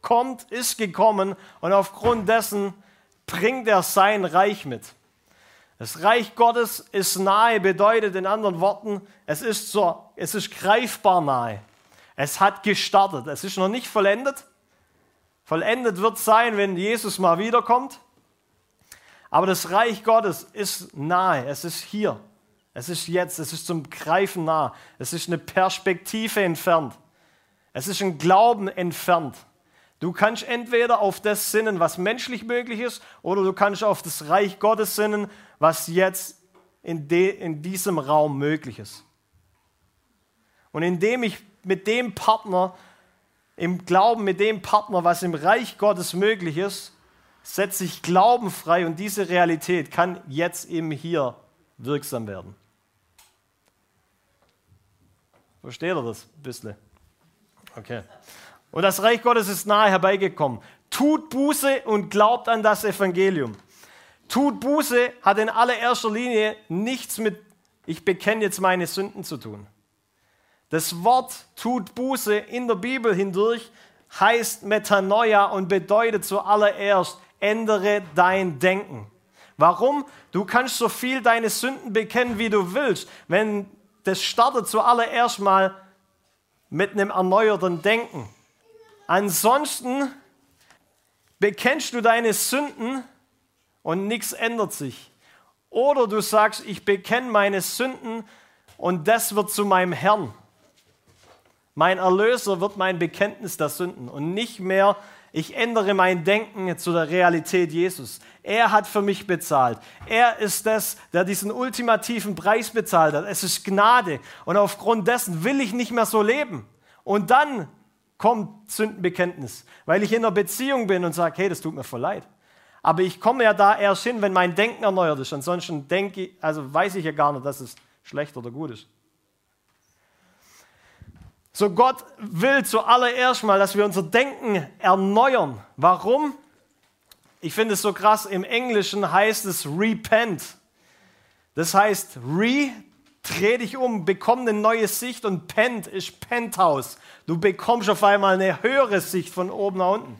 kommt, ist gekommen und aufgrund dessen bringt er sein Reich mit. Das Reich Gottes ist nahe, bedeutet in anderen Worten, es ist, so, es ist greifbar nahe. Es hat gestartet. Es ist noch nicht vollendet. Vollendet wird es sein, wenn Jesus mal wiederkommt. Aber das Reich Gottes ist nahe, es ist hier, es ist jetzt, es ist zum Greifen nah, es ist eine Perspektive entfernt, es ist ein Glauben entfernt. Du kannst entweder auf das sinnen, was menschlich möglich ist, oder du kannst auf das Reich Gottes sinnen, was jetzt in, de, in diesem Raum möglich ist. Und indem ich mit dem Partner, im Glauben mit dem Partner, was im Reich Gottes möglich ist, setzt sich Glauben frei und diese Realität kann jetzt eben hier wirksam werden. Versteht ihr das ein bisschen? Okay. Und das Reich Gottes ist nahe herbeigekommen. Tut Buße und glaubt an das Evangelium. Tut Buße hat in allererster Linie nichts mit, ich bekenne jetzt meine Sünden zu tun. Das Wort tut Buße in der Bibel hindurch heißt Metanoia und bedeutet zuallererst, ändere dein Denken. Warum? Du kannst so viel deine Sünden bekennen, wie du willst. Wenn das startet zuallererst mal mit einem erneuerten Denken. Ansonsten bekennst du deine Sünden und nichts ändert sich. Oder du sagst, ich bekenne meine Sünden und das wird zu meinem Herrn. Mein Erlöser wird mein Bekenntnis der Sünden und nicht mehr, ich ändere mein Denken zu der Realität Jesus. Er hat für mich bezahlt. Er ist das, der diesen ultimativen Preis bezahlt hat. Es ist Gnade und aufgrund dessen will ich nicht mehr so leben. Und dann kommt Sündenbekenntnis, weil ich in einer Beziehung bin und sage, hey, das tut mir voll leid. Aber ich komme ja da erst hin, wenn mein Denken erneuert ist. Ansonsten denke ich, also weiß ich ja gar nicht, dass es schlecht oder gut ist. So, Gott will zuallererst mal, dass wir unser Denken erneuern. Warum? Ich finde es so krass, im Englischen heißt es repent. Das heißt, re, dreh dich um, bekomm eine neue Sicht und pent ist Penthouse. Du bekommst auf einmal eine höhere Sicht von oben nach unten.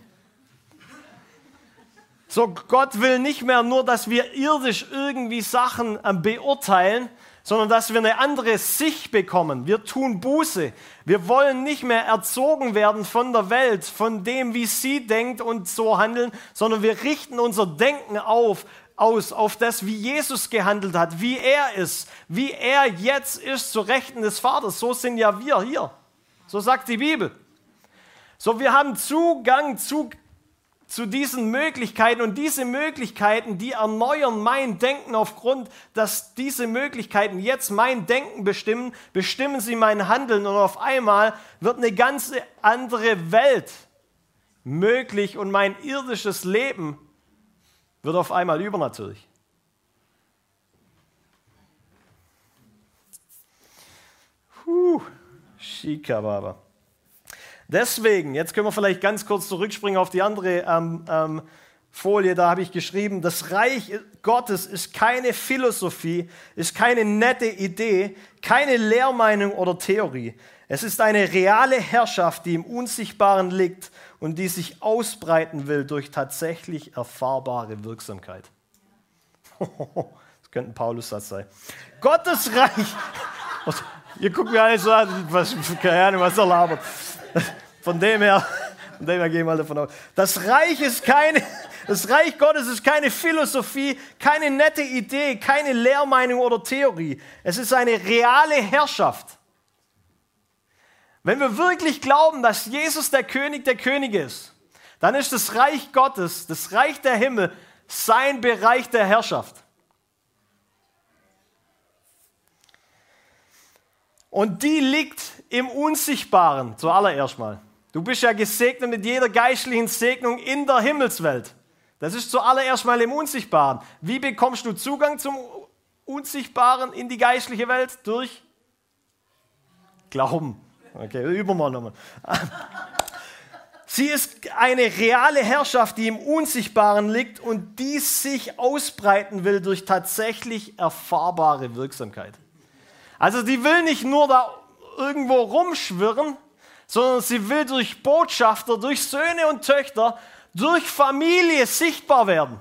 So, Gott will nicht mehr nur, dass wir irdisch irgendwie Sachen beurteilen, sondern dass wir eine andere Sicht bekommen. Wir tun Buße. Wir wollen nicht mehr erzogen werden von der Welt, von dem, wie sie denkt und so handeln, sondern wir richten unser Denken auf, aus, auf das, wie Jesus gehandelt hat, wie er ist, wie er jetzt ist, zu Rechten des Vaters. So sind ja wir hier. So sagt die Bibel. So, wir haben Zugang zu, zu diesen Möglichkeiten und diese Möglichkeiten, die erneuern mein Denken aufgrund, dass diese Möglichkeiten jetzt mein Denken bestimmen, bestimmen sie mein Handeln und auf einmal wird eine ganz andere Welt möglich und mein irdisches Leben wird auf einmal übernatürlich. Huh, Shikababa. Deswegen, jetzt können wir vielleicht ganz kurz zurückspringen auf die andere ähm, ähm, Folie, da habe ich geschrieben, das Reich Gottes ist keine Philosophie, ist keine nette Idee, keine Lehrmeinung oder Theorie. Es ist eine reale Herrschaft, die im Unsichtbaren liegt und die sich ausbreiten will durch tatsächlich erfahrbare Wirksamkeit. Das könnte ein Paulus-Satz sein. Gottes Reich, ihr guckt mir alle so an, was, keine Ahnung, was er labert. Von dem her, von dem her gehen wir davon aus. Das Reich ist keine, das Reich Gottes ist keine Philosophie, keine nette Idee, keine Lehrmeinung oder Theorie. Es ist eine reale Herrschaft. Wenn wir wirklich glauben, dass Jesus der König der Könige ist, dann ist das Reich Gottes, das Reich der Himmel, sein Bereich der Herrschaft. Und die liegt im Unsichtbaren, zuallererst mal. Du bist ja gesegnet mit jeder geistlichen Segnung in der Himmelswelt. Das ist zuallererst mal im Unsichtbaren. Wie bekommst du Zugang zum Unsichtbaren in die geistliche Welt? Durch Glauben. Okay, üben wir nochmal. Sie ist eine reale Herrschaft, die im Unsichtbaren liegt und die sich ausbreiten will durch tatsächlich erfahrbare Wirksamkeit. Also die will nicht nur da irgendwo rumschwirren, sondern sie will durch Botschafter, durch Söhne und Töchter, durch Familie sichtbar werden.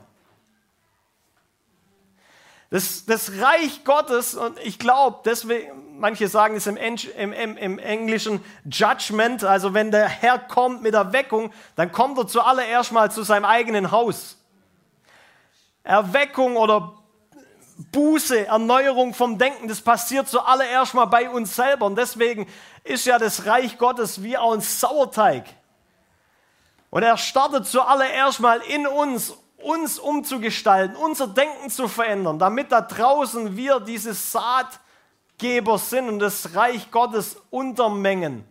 Das, das Reich Gottes, und ich glaube, deswegen, manche sagen es im, im, im, im Englischen Judgment, also wenn der Herr kommt mit Erweckung, dann kommt er zuallererst mal zu seinem eigenen Haus. Erweckung oder Buße, Erneuerung vom Denken, das passiert zuallererst mal bei uns selber. Und deswegen ist ja das Reich Gottes wie ein Sauerteig. Und er startet zuallererst mal in uns, uns umzugestalten, unser Denken zu verändern, damit da draußen wir diese Saatgeber sind und das Reich Gottes untermengen.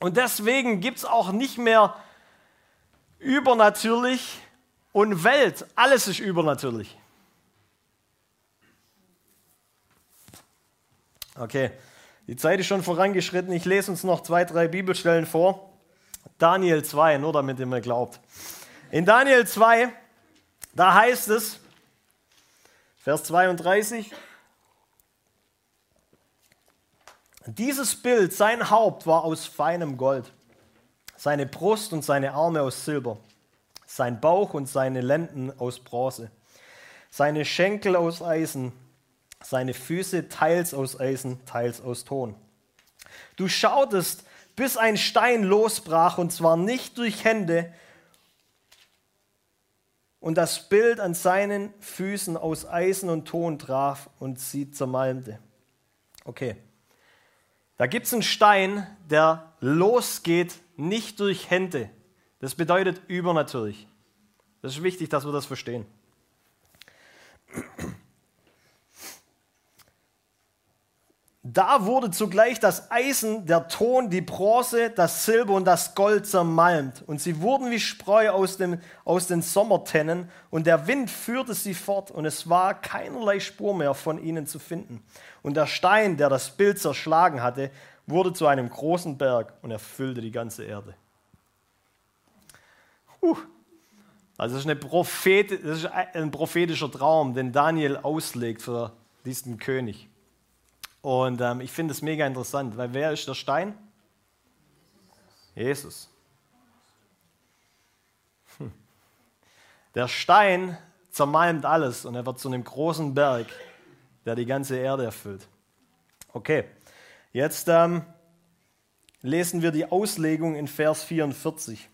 Und deswegen gibt es auch nicht mehr übernatürlich und Welt, alles ist übernatürlich. Okay, die Zeit ist schon vorangeschritten. Ich lese uns noch zwei, drei Bibelstellen vor. Daniel zwei, nur damit ihr mir glaubt. In Daniel zwei, da heißt es, Vers zweiunddreißig, dieses Bild, sein Haupt war aus feinem Gold, seine Brust und seine Arme aus Silber, sein Bauch und seine Lenden aus Bronze, seine Schenkel aus Eisen, seine Füße teils aus Eisen, teils aus Ton. Du schautest, bis ein Stein losbrach, und zwar nicht durch Hände, und das Bild an seinen Füßen aus Eisen und Ton traf und sie zermalmte. Okay. Da gibt es einen Stein, der losgeht, nicht durch Hände. Das bedeutet übernatürlich. Das ist wichtig, dass wir das verstehen. Da wurde zugleich das Eisen, der Ton, die Bronze, das Silber und das Gold zermalmt. Und sie wurden wie Spreu aus, dem, aus den Sommertennen. Und der Wind führte sie fort. Und es war keinerlei Spur mehr von ihnen zu finden. Und der Stein, der das Bild zerschlagen hatte, wurde zu einem großen Berg und erfüllte die ganze Erde. Huh. Also das ist, eine Prophet, das ist ein prophetischer Traum, den Daniel auslegt für diesen König. Und ähm, ich finde es mega interessant, weil wer ist der Stein? Jesus. Hm. Der Stein zermalmt alles und er wird zu einem großen Berg, der die ganze Erde erfüllt. Okay, jetzt ähm, lesen wir die Auslegung in Vers vierundvierzig.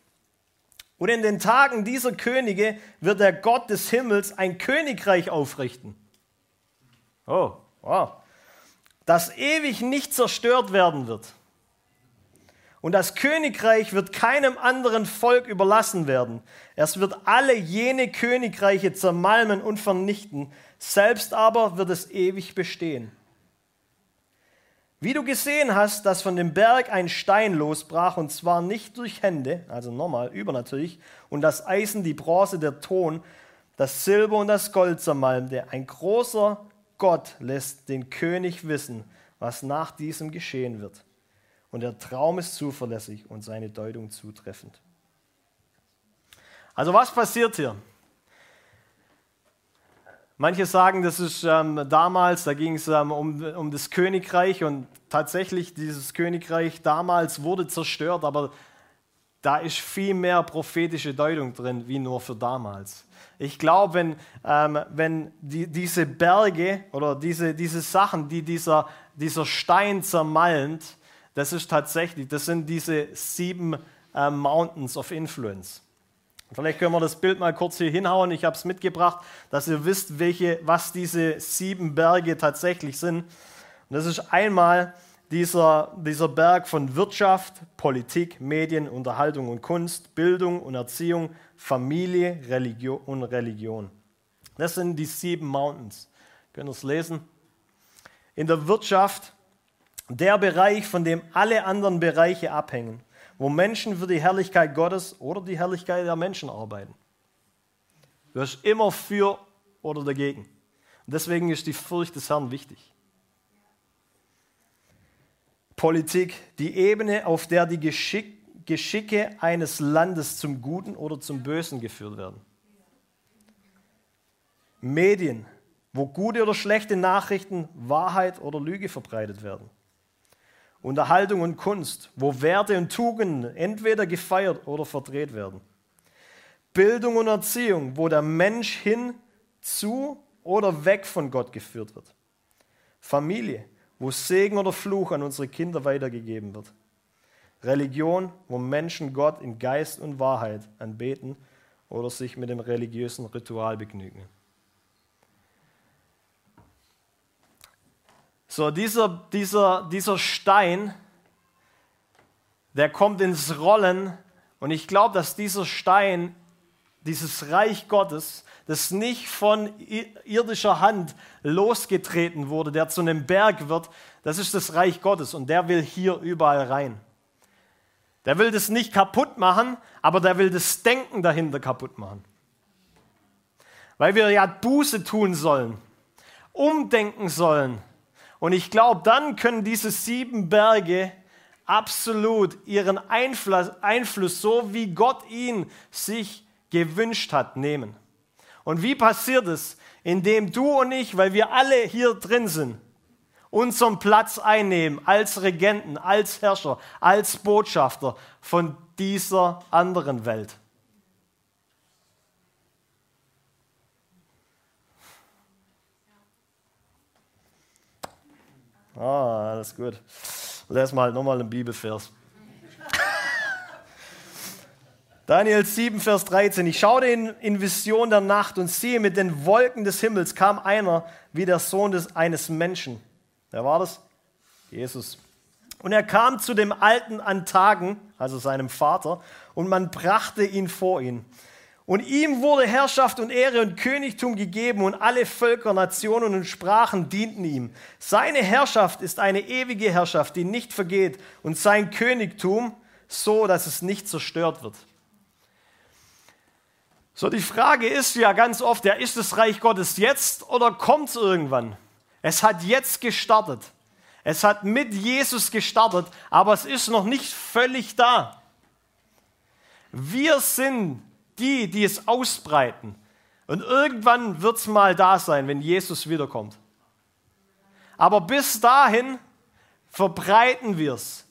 Und in den Tagen dieser Könige wird der Gott des Himmels ein Königreich aufrichten. Oh, wow. Das ewig nicht zerstört werden wird. Und das Königreich wird keinem anderen Volk überlassen werden. Es wird alle jene Königreiche zermalmen und vernichten, selbst aber wird es ewig bestehen. Wie du gesehen hast, dass von dem Berg ein Stein losbrach, und zwar nicht durch Hände, also nochmal übernatürlich, und das Eisen, die Bronze, der Ton, das Silber und das Gold zermalmte, ein großer Gott lässt den König wissen, was nach diesem geschehen wird. Und der Traum ist zuverlässig und seine Deutung zutreffend. Also was passiert hier? Manche sagen, das ist ähm, damals, da ging es ähm, um, um das Königreich, und tatsächlich dieses Königreich damals wurde zerstört, aber da ist viel mehr prophetische Deutung drin, wie nur für damals. Ich glaube, wenn, ähm, wenn die, diese Berge oder diese, diese Sachen, die dieser, dieser Stein zermalmt, das ist tatsächlich, das sind diese sieben ähm, Mountains of Influence. Vielleicht können wir das Bild mal kurz hier hinhauen. Ich habe es mitgebracht, dass ihr wisst, welche, was diese sieben Berge tatsächlich sind. Und das ist einmal dieser, dieser Berg von Wirtschaft, Politik, Medien, Unterhaltung und Kunst, Bildung und Erziehung, Familie Religion und Religion. Das sind die sieben Mountains. Könnt ihr es lesen? In der Wirtschaft, der Bereich, von dem alle anderen Bereiche abhängen, wo Menschen für die Herrlichkeit Gottes oder die Herrlichkeit der Menschen arbeiten. Du hast immer für oder dagegen. Und deswegen ist die Furcht des Herrn wichtig. Politik, die Ebene, auf der die Geschick, Geschicke eines Landes zum Guten oder zum Bösen geführt werden. Medien, wo gute oder schlechte Nachrichten, Wahrheit oder Lüge verbreitet werden. Unterhaltung und Kunst, wo Werte und Tugenden entweder gefeiert oder verdreht werden. Bildung und Erziehung, wo der Mensch hin, zu oder weg von Gott geführt wird. Familie, wo Segen oder Fluch an unsere Kinder weitergegeben wird. Religion, wo Menschen Gott in Geist und Wahrheit anbeten oder sich mit dem religiösen Ritual begnügen. So, dieser, dieser, dieser Stein, der kommt ins Rollen, und ich glaube, dass dieser Stein, dieses Reich Gottes, das nicht von irdischer Hand losgetreten wurde, der zu einem Berg wird, das ist das Reich Gottes, und der will hier überall rein. Der will das nicht kaputt machen, aber der will das Denken dahinter kaputt machen. Weil wir ja Buße tun sollen, umdenken sollen. Und ich glaube, dann können diese sieben Berge absolut ihren Einfluss, Einfluss, so wie Gott ihn sich gewünscht hat, nehmen. Und wie passiert es? Indem du und ich, weil wir alle hier drin sind, unseren Platz einnehmen als Regenten, als Herrscher, als Botschafter von dieser anderen Welt. Ah, alles gut. Lass mal nochmal einen Bibelvers. Daniel sieben, Vers dreizehn. Ich schaute in, in Vision der Nacht, und siehe, mit den Wolken des Himmels kam einer wie der Sohn des, eines Menschen. Wer war das? Jesus. Und er kam zu dem Alten an Tagen, also seinem Vater, und man brachte ihn vor ihn. Und ihm wurde Herrschaft und Ehre und Königtum gegeben und alle Völker, Nationen und Sprachen dienten ihm. Seine Herrschaft ist eine ewige Herrschaft, die nicht vergeht, und sein Königtum so, dass es nicht zerstört wird. So, die Frage ist ja ganz oft, ja, ist das Reich Gottes jetzt oder kommt es irgendwann? Es hat jetzt gestartet. Es hat mit Jesus gestartet, aber es ist noch nicht völlig da. Wir sind die, die es ausbreiten. Und irgendwann wird es mal da sein, wenn Jesus wiederkommt. Aber bis dahin verbreiten wir es.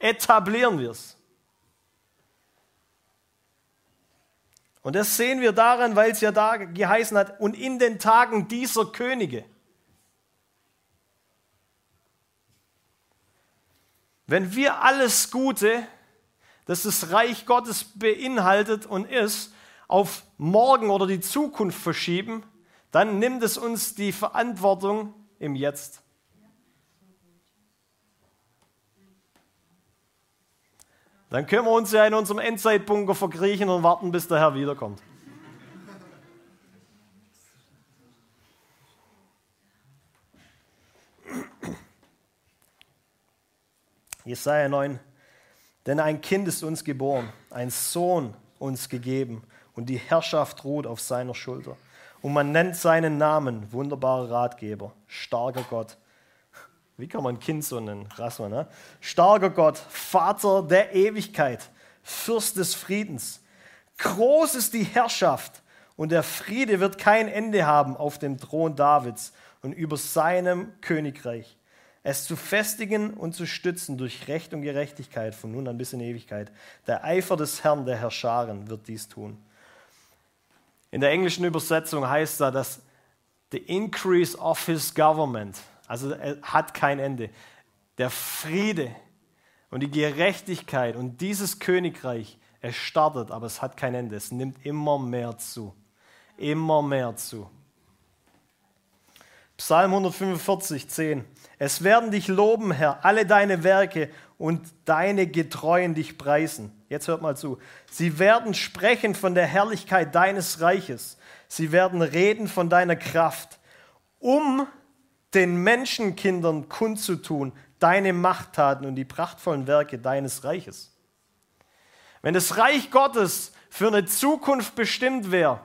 Etablieren wir es. Und das sehen wir daran, weil es ja da geheißen hat, und in den Tagen dieser Könige. Wenn wir alles Gute, das das Reich Gottes beinhaltet und ist, auf morgen oder die Zukunft verschieben, dann nimmt es uns die Verantwortung im Jetzt. Dann können wir uns ja in unserem Endzeitbunker verkriechen und warten, bis der Herr wiederkommt. Jesaja neun. Denn ein Kind ist uns geboren, ein Sohn uns gegeben, und die Herrschaft ruht auf seiner Schulter. Und man nennt seinen Namen wunderbarer Ratgeber, starker Gott. Wie kann man ein Kind so nennen? Krass, ne? Starker Gott, Vater der Ewigkeit, Fürst des Friedens. Groß ist die Herrschaft, und der Friede wird kein Ende haben auf dem Thron Davids und über seinem Königreich. Es zu festigen und zu stützen durch Recht und Gerechtigkeit von nun an bis in Ewigkeit. Der Eifer des Herrn, der Herrscharen, wird dies tun. In der englischen Übersetzung heißt da, dass the increase of his government, also er hat kein Ende. Der Friede und die Gerechtigkeit und dieses Königreich, es startet, aber es hat kein Ende. Es nimmt immer mehr zu. Immer mehr zu. Psalm hundertfünfundvierzig, zehn. Es werden dich loben, Herr, alle deine Werke und deine Getreuen dich preisen. Jetzt hört mal zu. Sie werden sprechen von der Herrlichkeit deines Reiches. Sie werden reden von deiner Kraft, um den Menschenkindern kundzutun, deine Machttaten und die prachtvollen Werke deines Reiches. Wenn das Reich Gottes für eine Zukunft bestimmt wäre,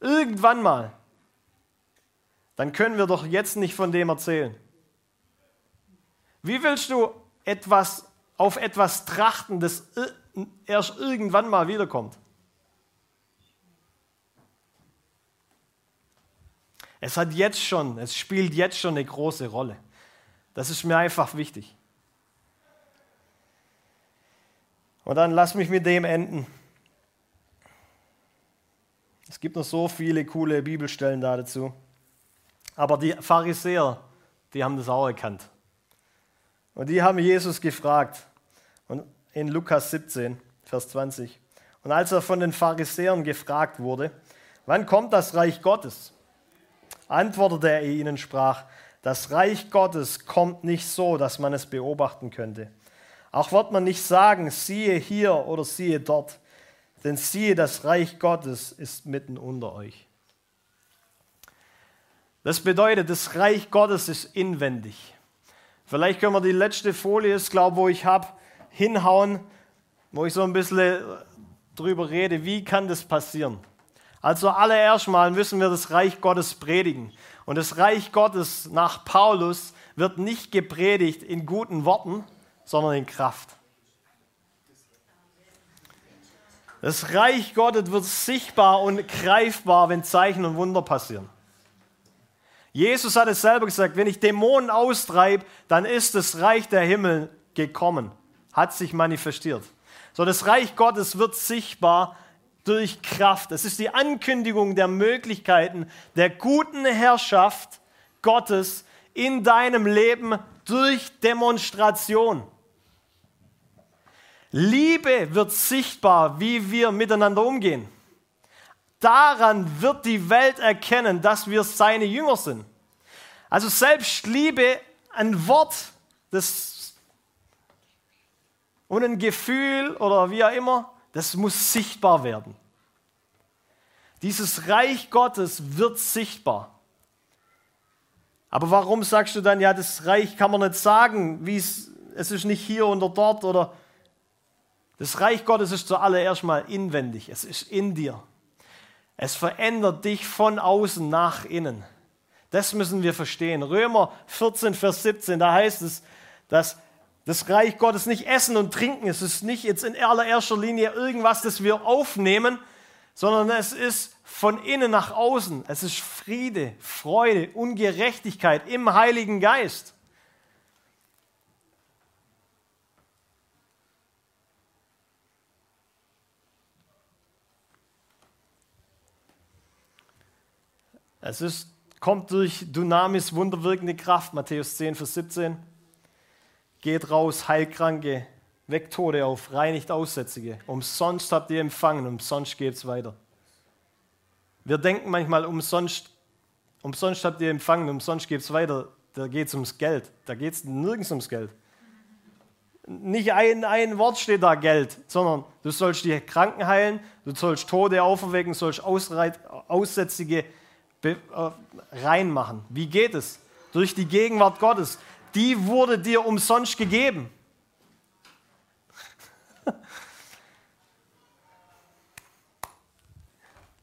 irgendwann mal, dann können wir doch jetzt nicht von dem erzählen. Wie willst du etwas, auf etwas trachten, das erst irgendwann mal wiederkommt? Es hat jetzt schon, es spielt jetzt schon eine große Rolle. Das ist mir einfach wichtig. Und dann lass mich mit dem enden. Es gibt noch so viele coole Bibelstellen da dazu. Aber die Pharisäer, die haben das auch erkannt. Und die haben Jesus gefragt. Und in Lukas siebzehn, Vers zwanzig. Und als er von den Pharisäern gefragt wurde, wann kommt das Reich Gottes? Antwortete er ihnen, sprach, das Reich Gottes kommt nicht so, dass man es beobachten könnte. Auch wird man nicht sagen, siehe hier oder siehe dort, denn siehe, das Reich Gottes ist mitten unter euch. Das bedeutet, das Reich Gottes ist inwendig. Vielleicht können wir die letzte Folie, ich glaube, wo ich habe, hinhauen, wo ich so ein bisschen drüber rede, wie kann das passieren? Also allererst mal müssen wir das Reich Gottes predigen. Und das Reich Gottes nach Paulus wird nicht gepredigt in guten Worten, sondern in Kraft. Das Reich Gottes wird sichtbar und greifbar, wenn Zeichen und Wunder passieren. Jesus hat es selber gesagt, wenn ich Dämonen austreibe, dann ist das Reich der Himmel gekommen, hat sich manifestiert. So, das Reich Gottes wird sichtbar durch Kraft. Es ist die Ankündigung der Möglichkeiten der guten Herrschaft Gottes in deinem Leben durch Demonstration. Liebe wird sichtbar, wie wir miteinander umgehen. Daran wird die Welt erkennen, dass wir seine Jünger sind. Also Selbstliebe, ein Wort, das und ein Gefühl oder wie auch immer, das muss sichtbar werden. Dieses Reich Gottes wird sichtbar. Aber warum sagst du dann, ja, das Reich kann man nicht sagen, wie es, es ist nicht hier oder dort oder das Reich Gottes ist zuallererst mal inwendig, es ist in dir. Es verändert dich von außen nach innen. Das müssen wir verstehen. Römer vierzehn, Vers siebzehn, da heißt es, dass das Reich Gottes nicht Essen und Trinken ist. Es ist nicht jetzt in allererster Linie irgendwas, das wir aufnehmen, sondern es ist von innen nach außen. Es ist Friede, Freude, Ungerechtigkeit im Heiligen Geist. Es ist, kommt durch Dynamis wunderwirkende Kraft, Matthäus zehn, Vers siebzehn. Geht raus, heilt Kranke, weckt Tode auf, reinigt Aussätzige. Umsonst habt ihr empfangen, umsonst geht's weiter. Wir denken manchmal, umsonst, umsonst habt ihr empfangen, umsonst geht's weiter. Da geht's ums Geld, da geht's nirgends ums Geld. Nicht ein, ein Wort steht da Geld, sondern du sollst die Kranken heilen, du sollst Tode auferwecken, sollst Ausreit, Aussätzige reinmachen. Wie geht es? Durch die Gegenwart Gottes. Die wurde dir umsonst gegeben.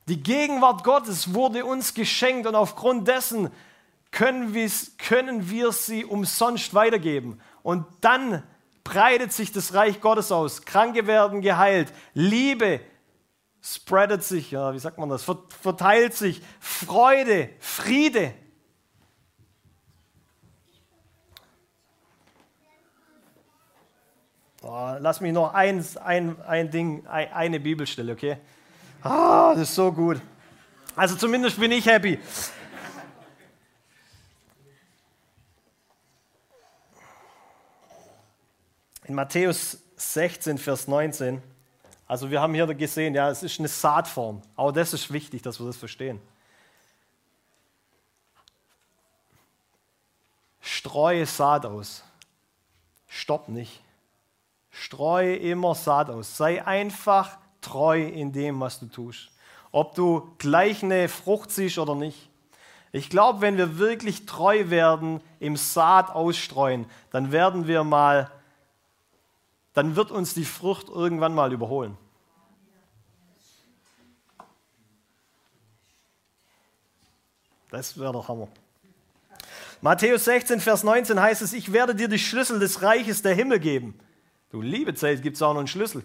Die Gegenwart Gottes wurde uns geschenkt und aufgrund dessen können wir, können wir sie umsonst weitergeben. Und dann breitet sich das Reich Gottes aus. Kranke werden geheilt. Liebe spreadet sich, ja, wie sagt man das? Verteilt sich. Freude, Friede. Oh, lass mich noch eins, ein, ein Ding, ein, eine Bibelstelle, okay? Ah, das ist so gut. Also zumindest bin ich happy. In Matthäus sechzehn, Vers neunzehn. Also wir haben hier gesehen, ja, es ist eine Saatform. Auch das ist wichtig, dass wir das verstehen. Streue Saat aus. Stopp nicht. Streue immer Saat aus. Sei einfach treu in dem, was du tust. Ob du gleich eine Frucht siehst oder nicht. Ich glaube, wenn wir wirklich treu werden, im Saat ausstreuen, dann werden wir mal, dann wird uns die Frucht irgendwann mal überholen. Das wäre doch Hammer. Matthäus sechzehn, Vers neunzehn heißt es, ich werde dir die Schlüssel des Reiches der Himmel geben. Du liebe Zeit, gibt es auch noch einen Schlüssel.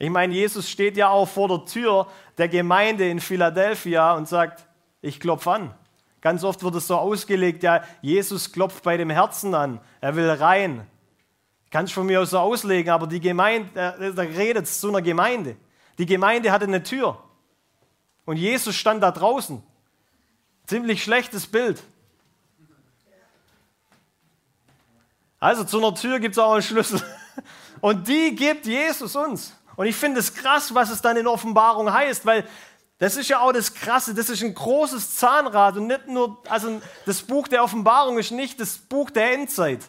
Ich meine, Jesus steht ja auch vor der Tür der Gemeinde in Philadelphia und sagt, ich klopfe an. Ganz oft wird es so ausgelegt, ja, Jesus klopft bei dem Herzen an, er will rein. Kannst von mir aus so auslegen, aber die Gemeinde, äh, da redet es zu einer Gemeinde. Die Gemeinde hatte eine Tür und Jesus stand da draußen. Ziemlich schlechtes Bild. Also zu einer Tür gibt es auch einen Schlüssel. Und die gibt Jesus uns. Und ich finde es krass, was es dann in Offenbarung heißt, weil das ist ja auch das Krasse, das ist ein großes Zahnrad und nicht nur, also das Buch der Offenbarung ist nicht das Buch der Endzeit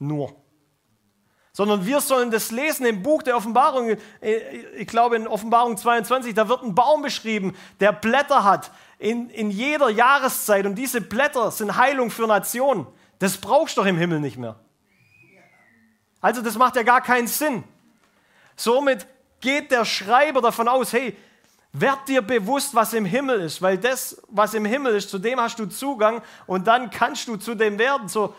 nur, sondern wir sollen das lesen im Buch der Offenbarung. Ich glaube in Offenbarung zweiundzwanzig, da wird ein Baum beschrieben, der Blätter hat in, in jeder Jahreszeit und diese Blätter sind Heilung für Nationen. Das brauchst du doch im Himmel nicht mehr. Also das macht ja gar keinen Sinn. Somit geht der Schreiber davon aus, hey, werd dir bewusst, was im Himmel ist, weil das, was im Himmel ist, zu dem hast du Zugang und dann kannst du zu dem werden. So,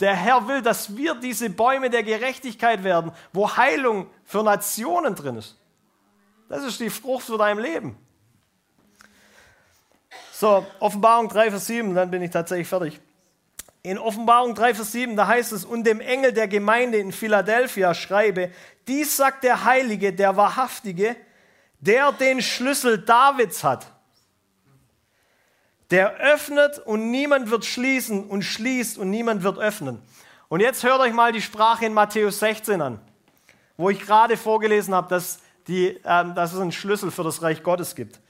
der Herr will, dass wir diese Bäume der Gerechtigkeit werden, wo Heilung für Nationen drin ist. Das ist die Frucht für dein Leben. So, Offenbarung drei, Vers sieben, dann bin ich tatsächlich fertig. In Offenbarung drei, Vers sieben, da heißt es, und dem Engel der Gemeinde in Philadelphia schreibe, dies sagt der Heilige, der Wahrhaftige, der den Schlüssel Davids hat. Der öffnet und niemand wird schließen und schließt und niemand wird öffnen. Und jetzt hört euch mal die Sprache in Matthäus sechzehn an, wo ich gerade vorgelesen habe, dass, die, äh, dass es einen Schlüssel für das Reich Gottes gibt.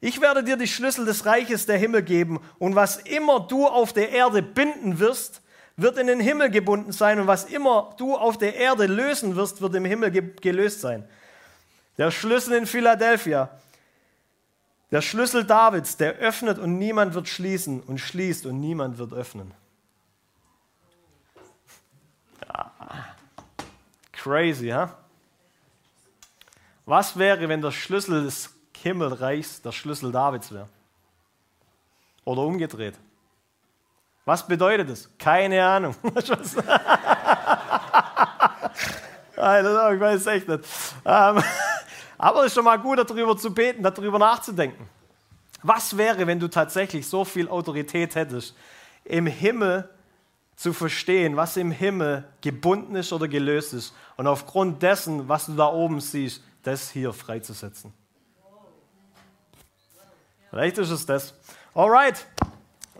Ich werde dir die Schlüssel des Reiches der Himmel geben und was immer du auf der Erde binden wirst, wird in den Himmel gebunden sein und was immer du auf der Erde lösen wirst, wird im Himmel ge- gelöst sein. Der Schlüssel in Philadelphia, der Schlüssel Davids, der öffnet und niemand wird schließen und schließt und niemand wird öffnen. Ah, crazy, ha? Huh? Was wäre, wenn der Schlüssel des Himmelreichs der Schlüssel Davids wäre? Oder umgedreht? Was bedeutet das? Keine Ahnung. Ich weiß es echt nicht. Aber es ist schon mal gut, darüber zu beten, darüber nachzudenken. Was wäre, wenn du tatsächlich so viel Autorität hättest, im Himmel zu verstehen, was im Himmel gebunden ist oder gelöst ist und aufgrund dessen, was du da oben siehst, das hier freizusetzen? Vielleicht ist es das. Alright,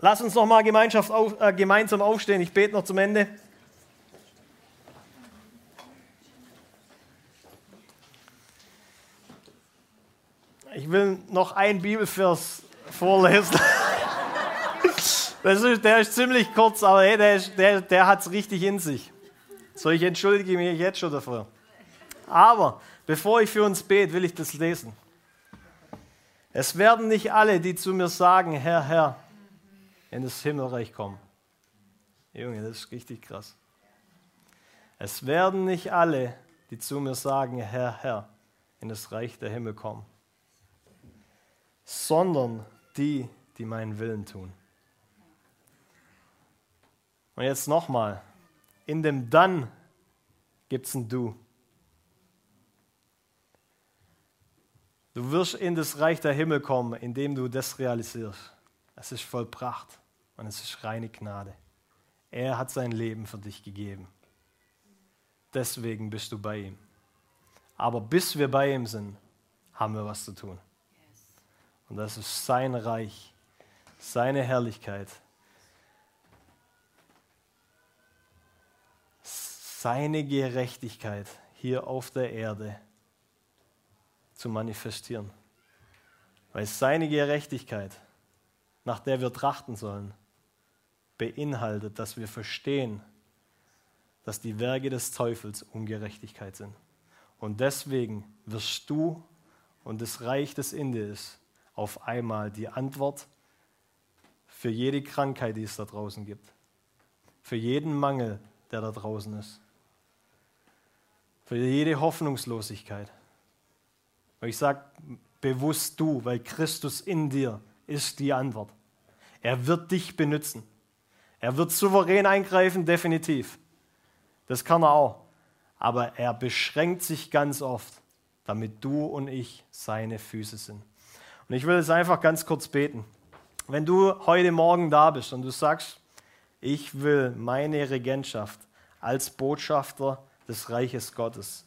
lass uns nochmal Gemeinschaft auf, äh, gemeinsam aufstehen. Ich bete noch zum Ende. Ich will noch einen Bibelvers vorlesen. Das ist, der ist ziemlich kurz, aber hey, der, der, der hat es richtig in sich. So, ich entschuldige mich jetzt schon dafür. Aber bevor ich für uns bete, will ich das lesen. Es werden nicht alle, die zu mir sagen, Herr, Herr, in das Himmelreich kommen. Junge, das ist richtig krass. Es werden nicht alle, die zu mir sagen, Herr, Herr, in das Reich der Himmel kommen, sondern die, die meinen Willen tun. Und jetzt nochmal, in dem Dann gibt es ein Du. Du wirst in das Reich der Himmel kommen, indem du das realisierst. Es ist voll Pracht und es ist reine Gnade. Er hat sein Leben für dich gegeben. Deswegen bist du bei ihm. Aber bis wir bei ihm sind, haben wir was zu tun. Und das ist sein Reich, seine Herrlichkeit, seine Gerechtigkeit hier auf der Erde zu manifestieren. Weil seine Gerechtigkeit, nach der wir trachten sollen, beinhaltet, dass wir verstehen, dass die Werke des Teufels Ungerechtigkeit sind. Und deswegen wirst du und das Reich des Indes auf einmal die Antwort für jede Krankheit, die es da draußen gibt. Für jeden Mangel, der da draußen ist. Für jede Hoffnungslosigkeit. Und ich sage bewusst du, weil Christus in dir ist die Antwort. Er wird dich benützen. Er wird souverän eingreifen, definitiv. Das kann er auch. Aber er beschränkt sich ganz oft, damit du und ich seine Füße sind. Und ich will jetzt einfach ganz kurz beten. Wenn du heute Morgen da bist und du sagst, ich will meine Regentschaft als Botschafter des Reiches Gottes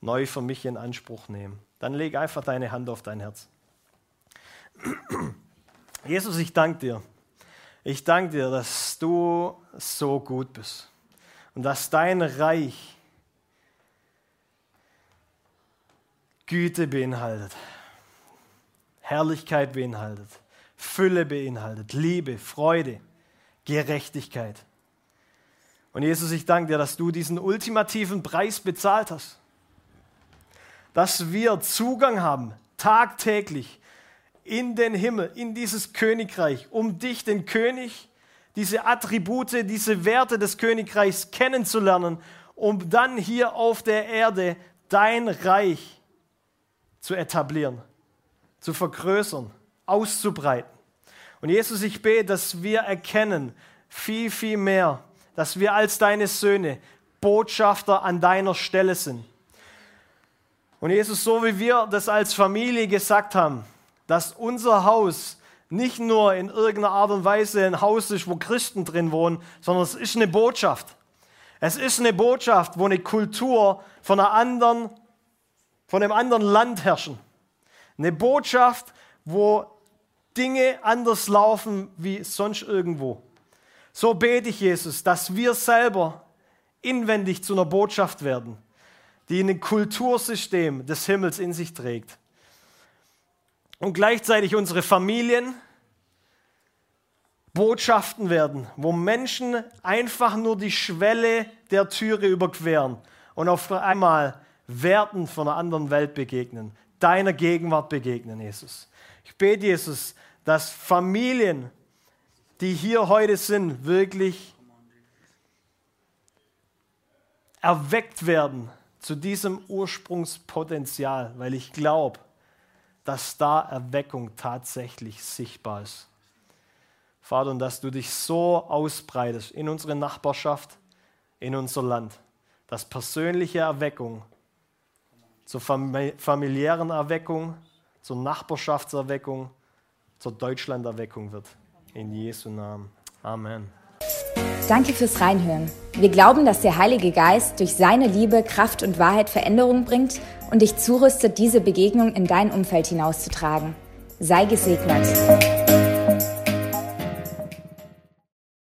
neu für mich in Anspruch nehmen, dann leg einfach deine Hand auf dein Herz. Jesus, ich danke dir. Ich danke dir, dass du so gut bist und dass dein Reich Güte beinhaltet, Herrlichkeit beinhaltet, Fülle beinhaltet, Liebe, Freude, Gerechtigkeit. Und Jesus, ich danke dir, dass du diesen ultimativen Preis bezahlt hast, dass wir Zugang haben, tagtäglich in den Himmel, in dieses Königreich, um dich, den König, diese Attribute, diese Werte des Königreichs kennenzulernen, um dann hier auf der Erde dein Reich zu etablieren, zu vergrößern, auszubreiten. Und Jesus, ich bete, dass wir erkennen, viel, viel mehr, dass wir als deine Söhne Botschafter an deiner Stelle sind. Und Jesus, so wie wir das als Familie gesagt haben, dass unser Haus nicht nur in irgendeiner Art und Weise ein Haus ist, wo Christen drin wohnen, sondern es ist eine Botschaft. Es ist eine Botschaft, wo eine Kultur von, einer anderen, von einem anderen Land herrschen. Eine Botschaft, wo Dinge anders laufen wie sonst irgendwo. So bete ich, Jesus, dass wir selber inwendig zu einer Botschaft werden, die ein Kultursystem des Himmels in sich trägt. und gleichzeitig unsere Familien Botschaften werden, wo Menschen einfach nur die Schwelle der Türe überqueren und auf einmal Werten von einer anderen Welt begegnen, deiner Gegenwart begegnen, Jesus. Ich bete, Jesus, dass Familien, die hier heute sind, wirklich erweckt werden zu diesem Ursprungspotenzial, weil ich glaube, dass da Erweckung tatsächlich sichtbar ist. Vater, und dass du dich so ausbreitest in unsere Nachbarschaft, in unser Land, dass persönliche Erweckung zur familiären Erweckung, zur Nachbarschaftserweckung, zur Deutschlanderweckung wird. In Jesu Namen. Amen. Danke fürs Reinhören. Wir glauben, dass der Heilige Geist durch seine Liebe, Kraft und Wahrheit Veränderung bringt und dich zurüstet, diese Begegnung in dein Umfeld hinauszutragen. Sei gesegnet.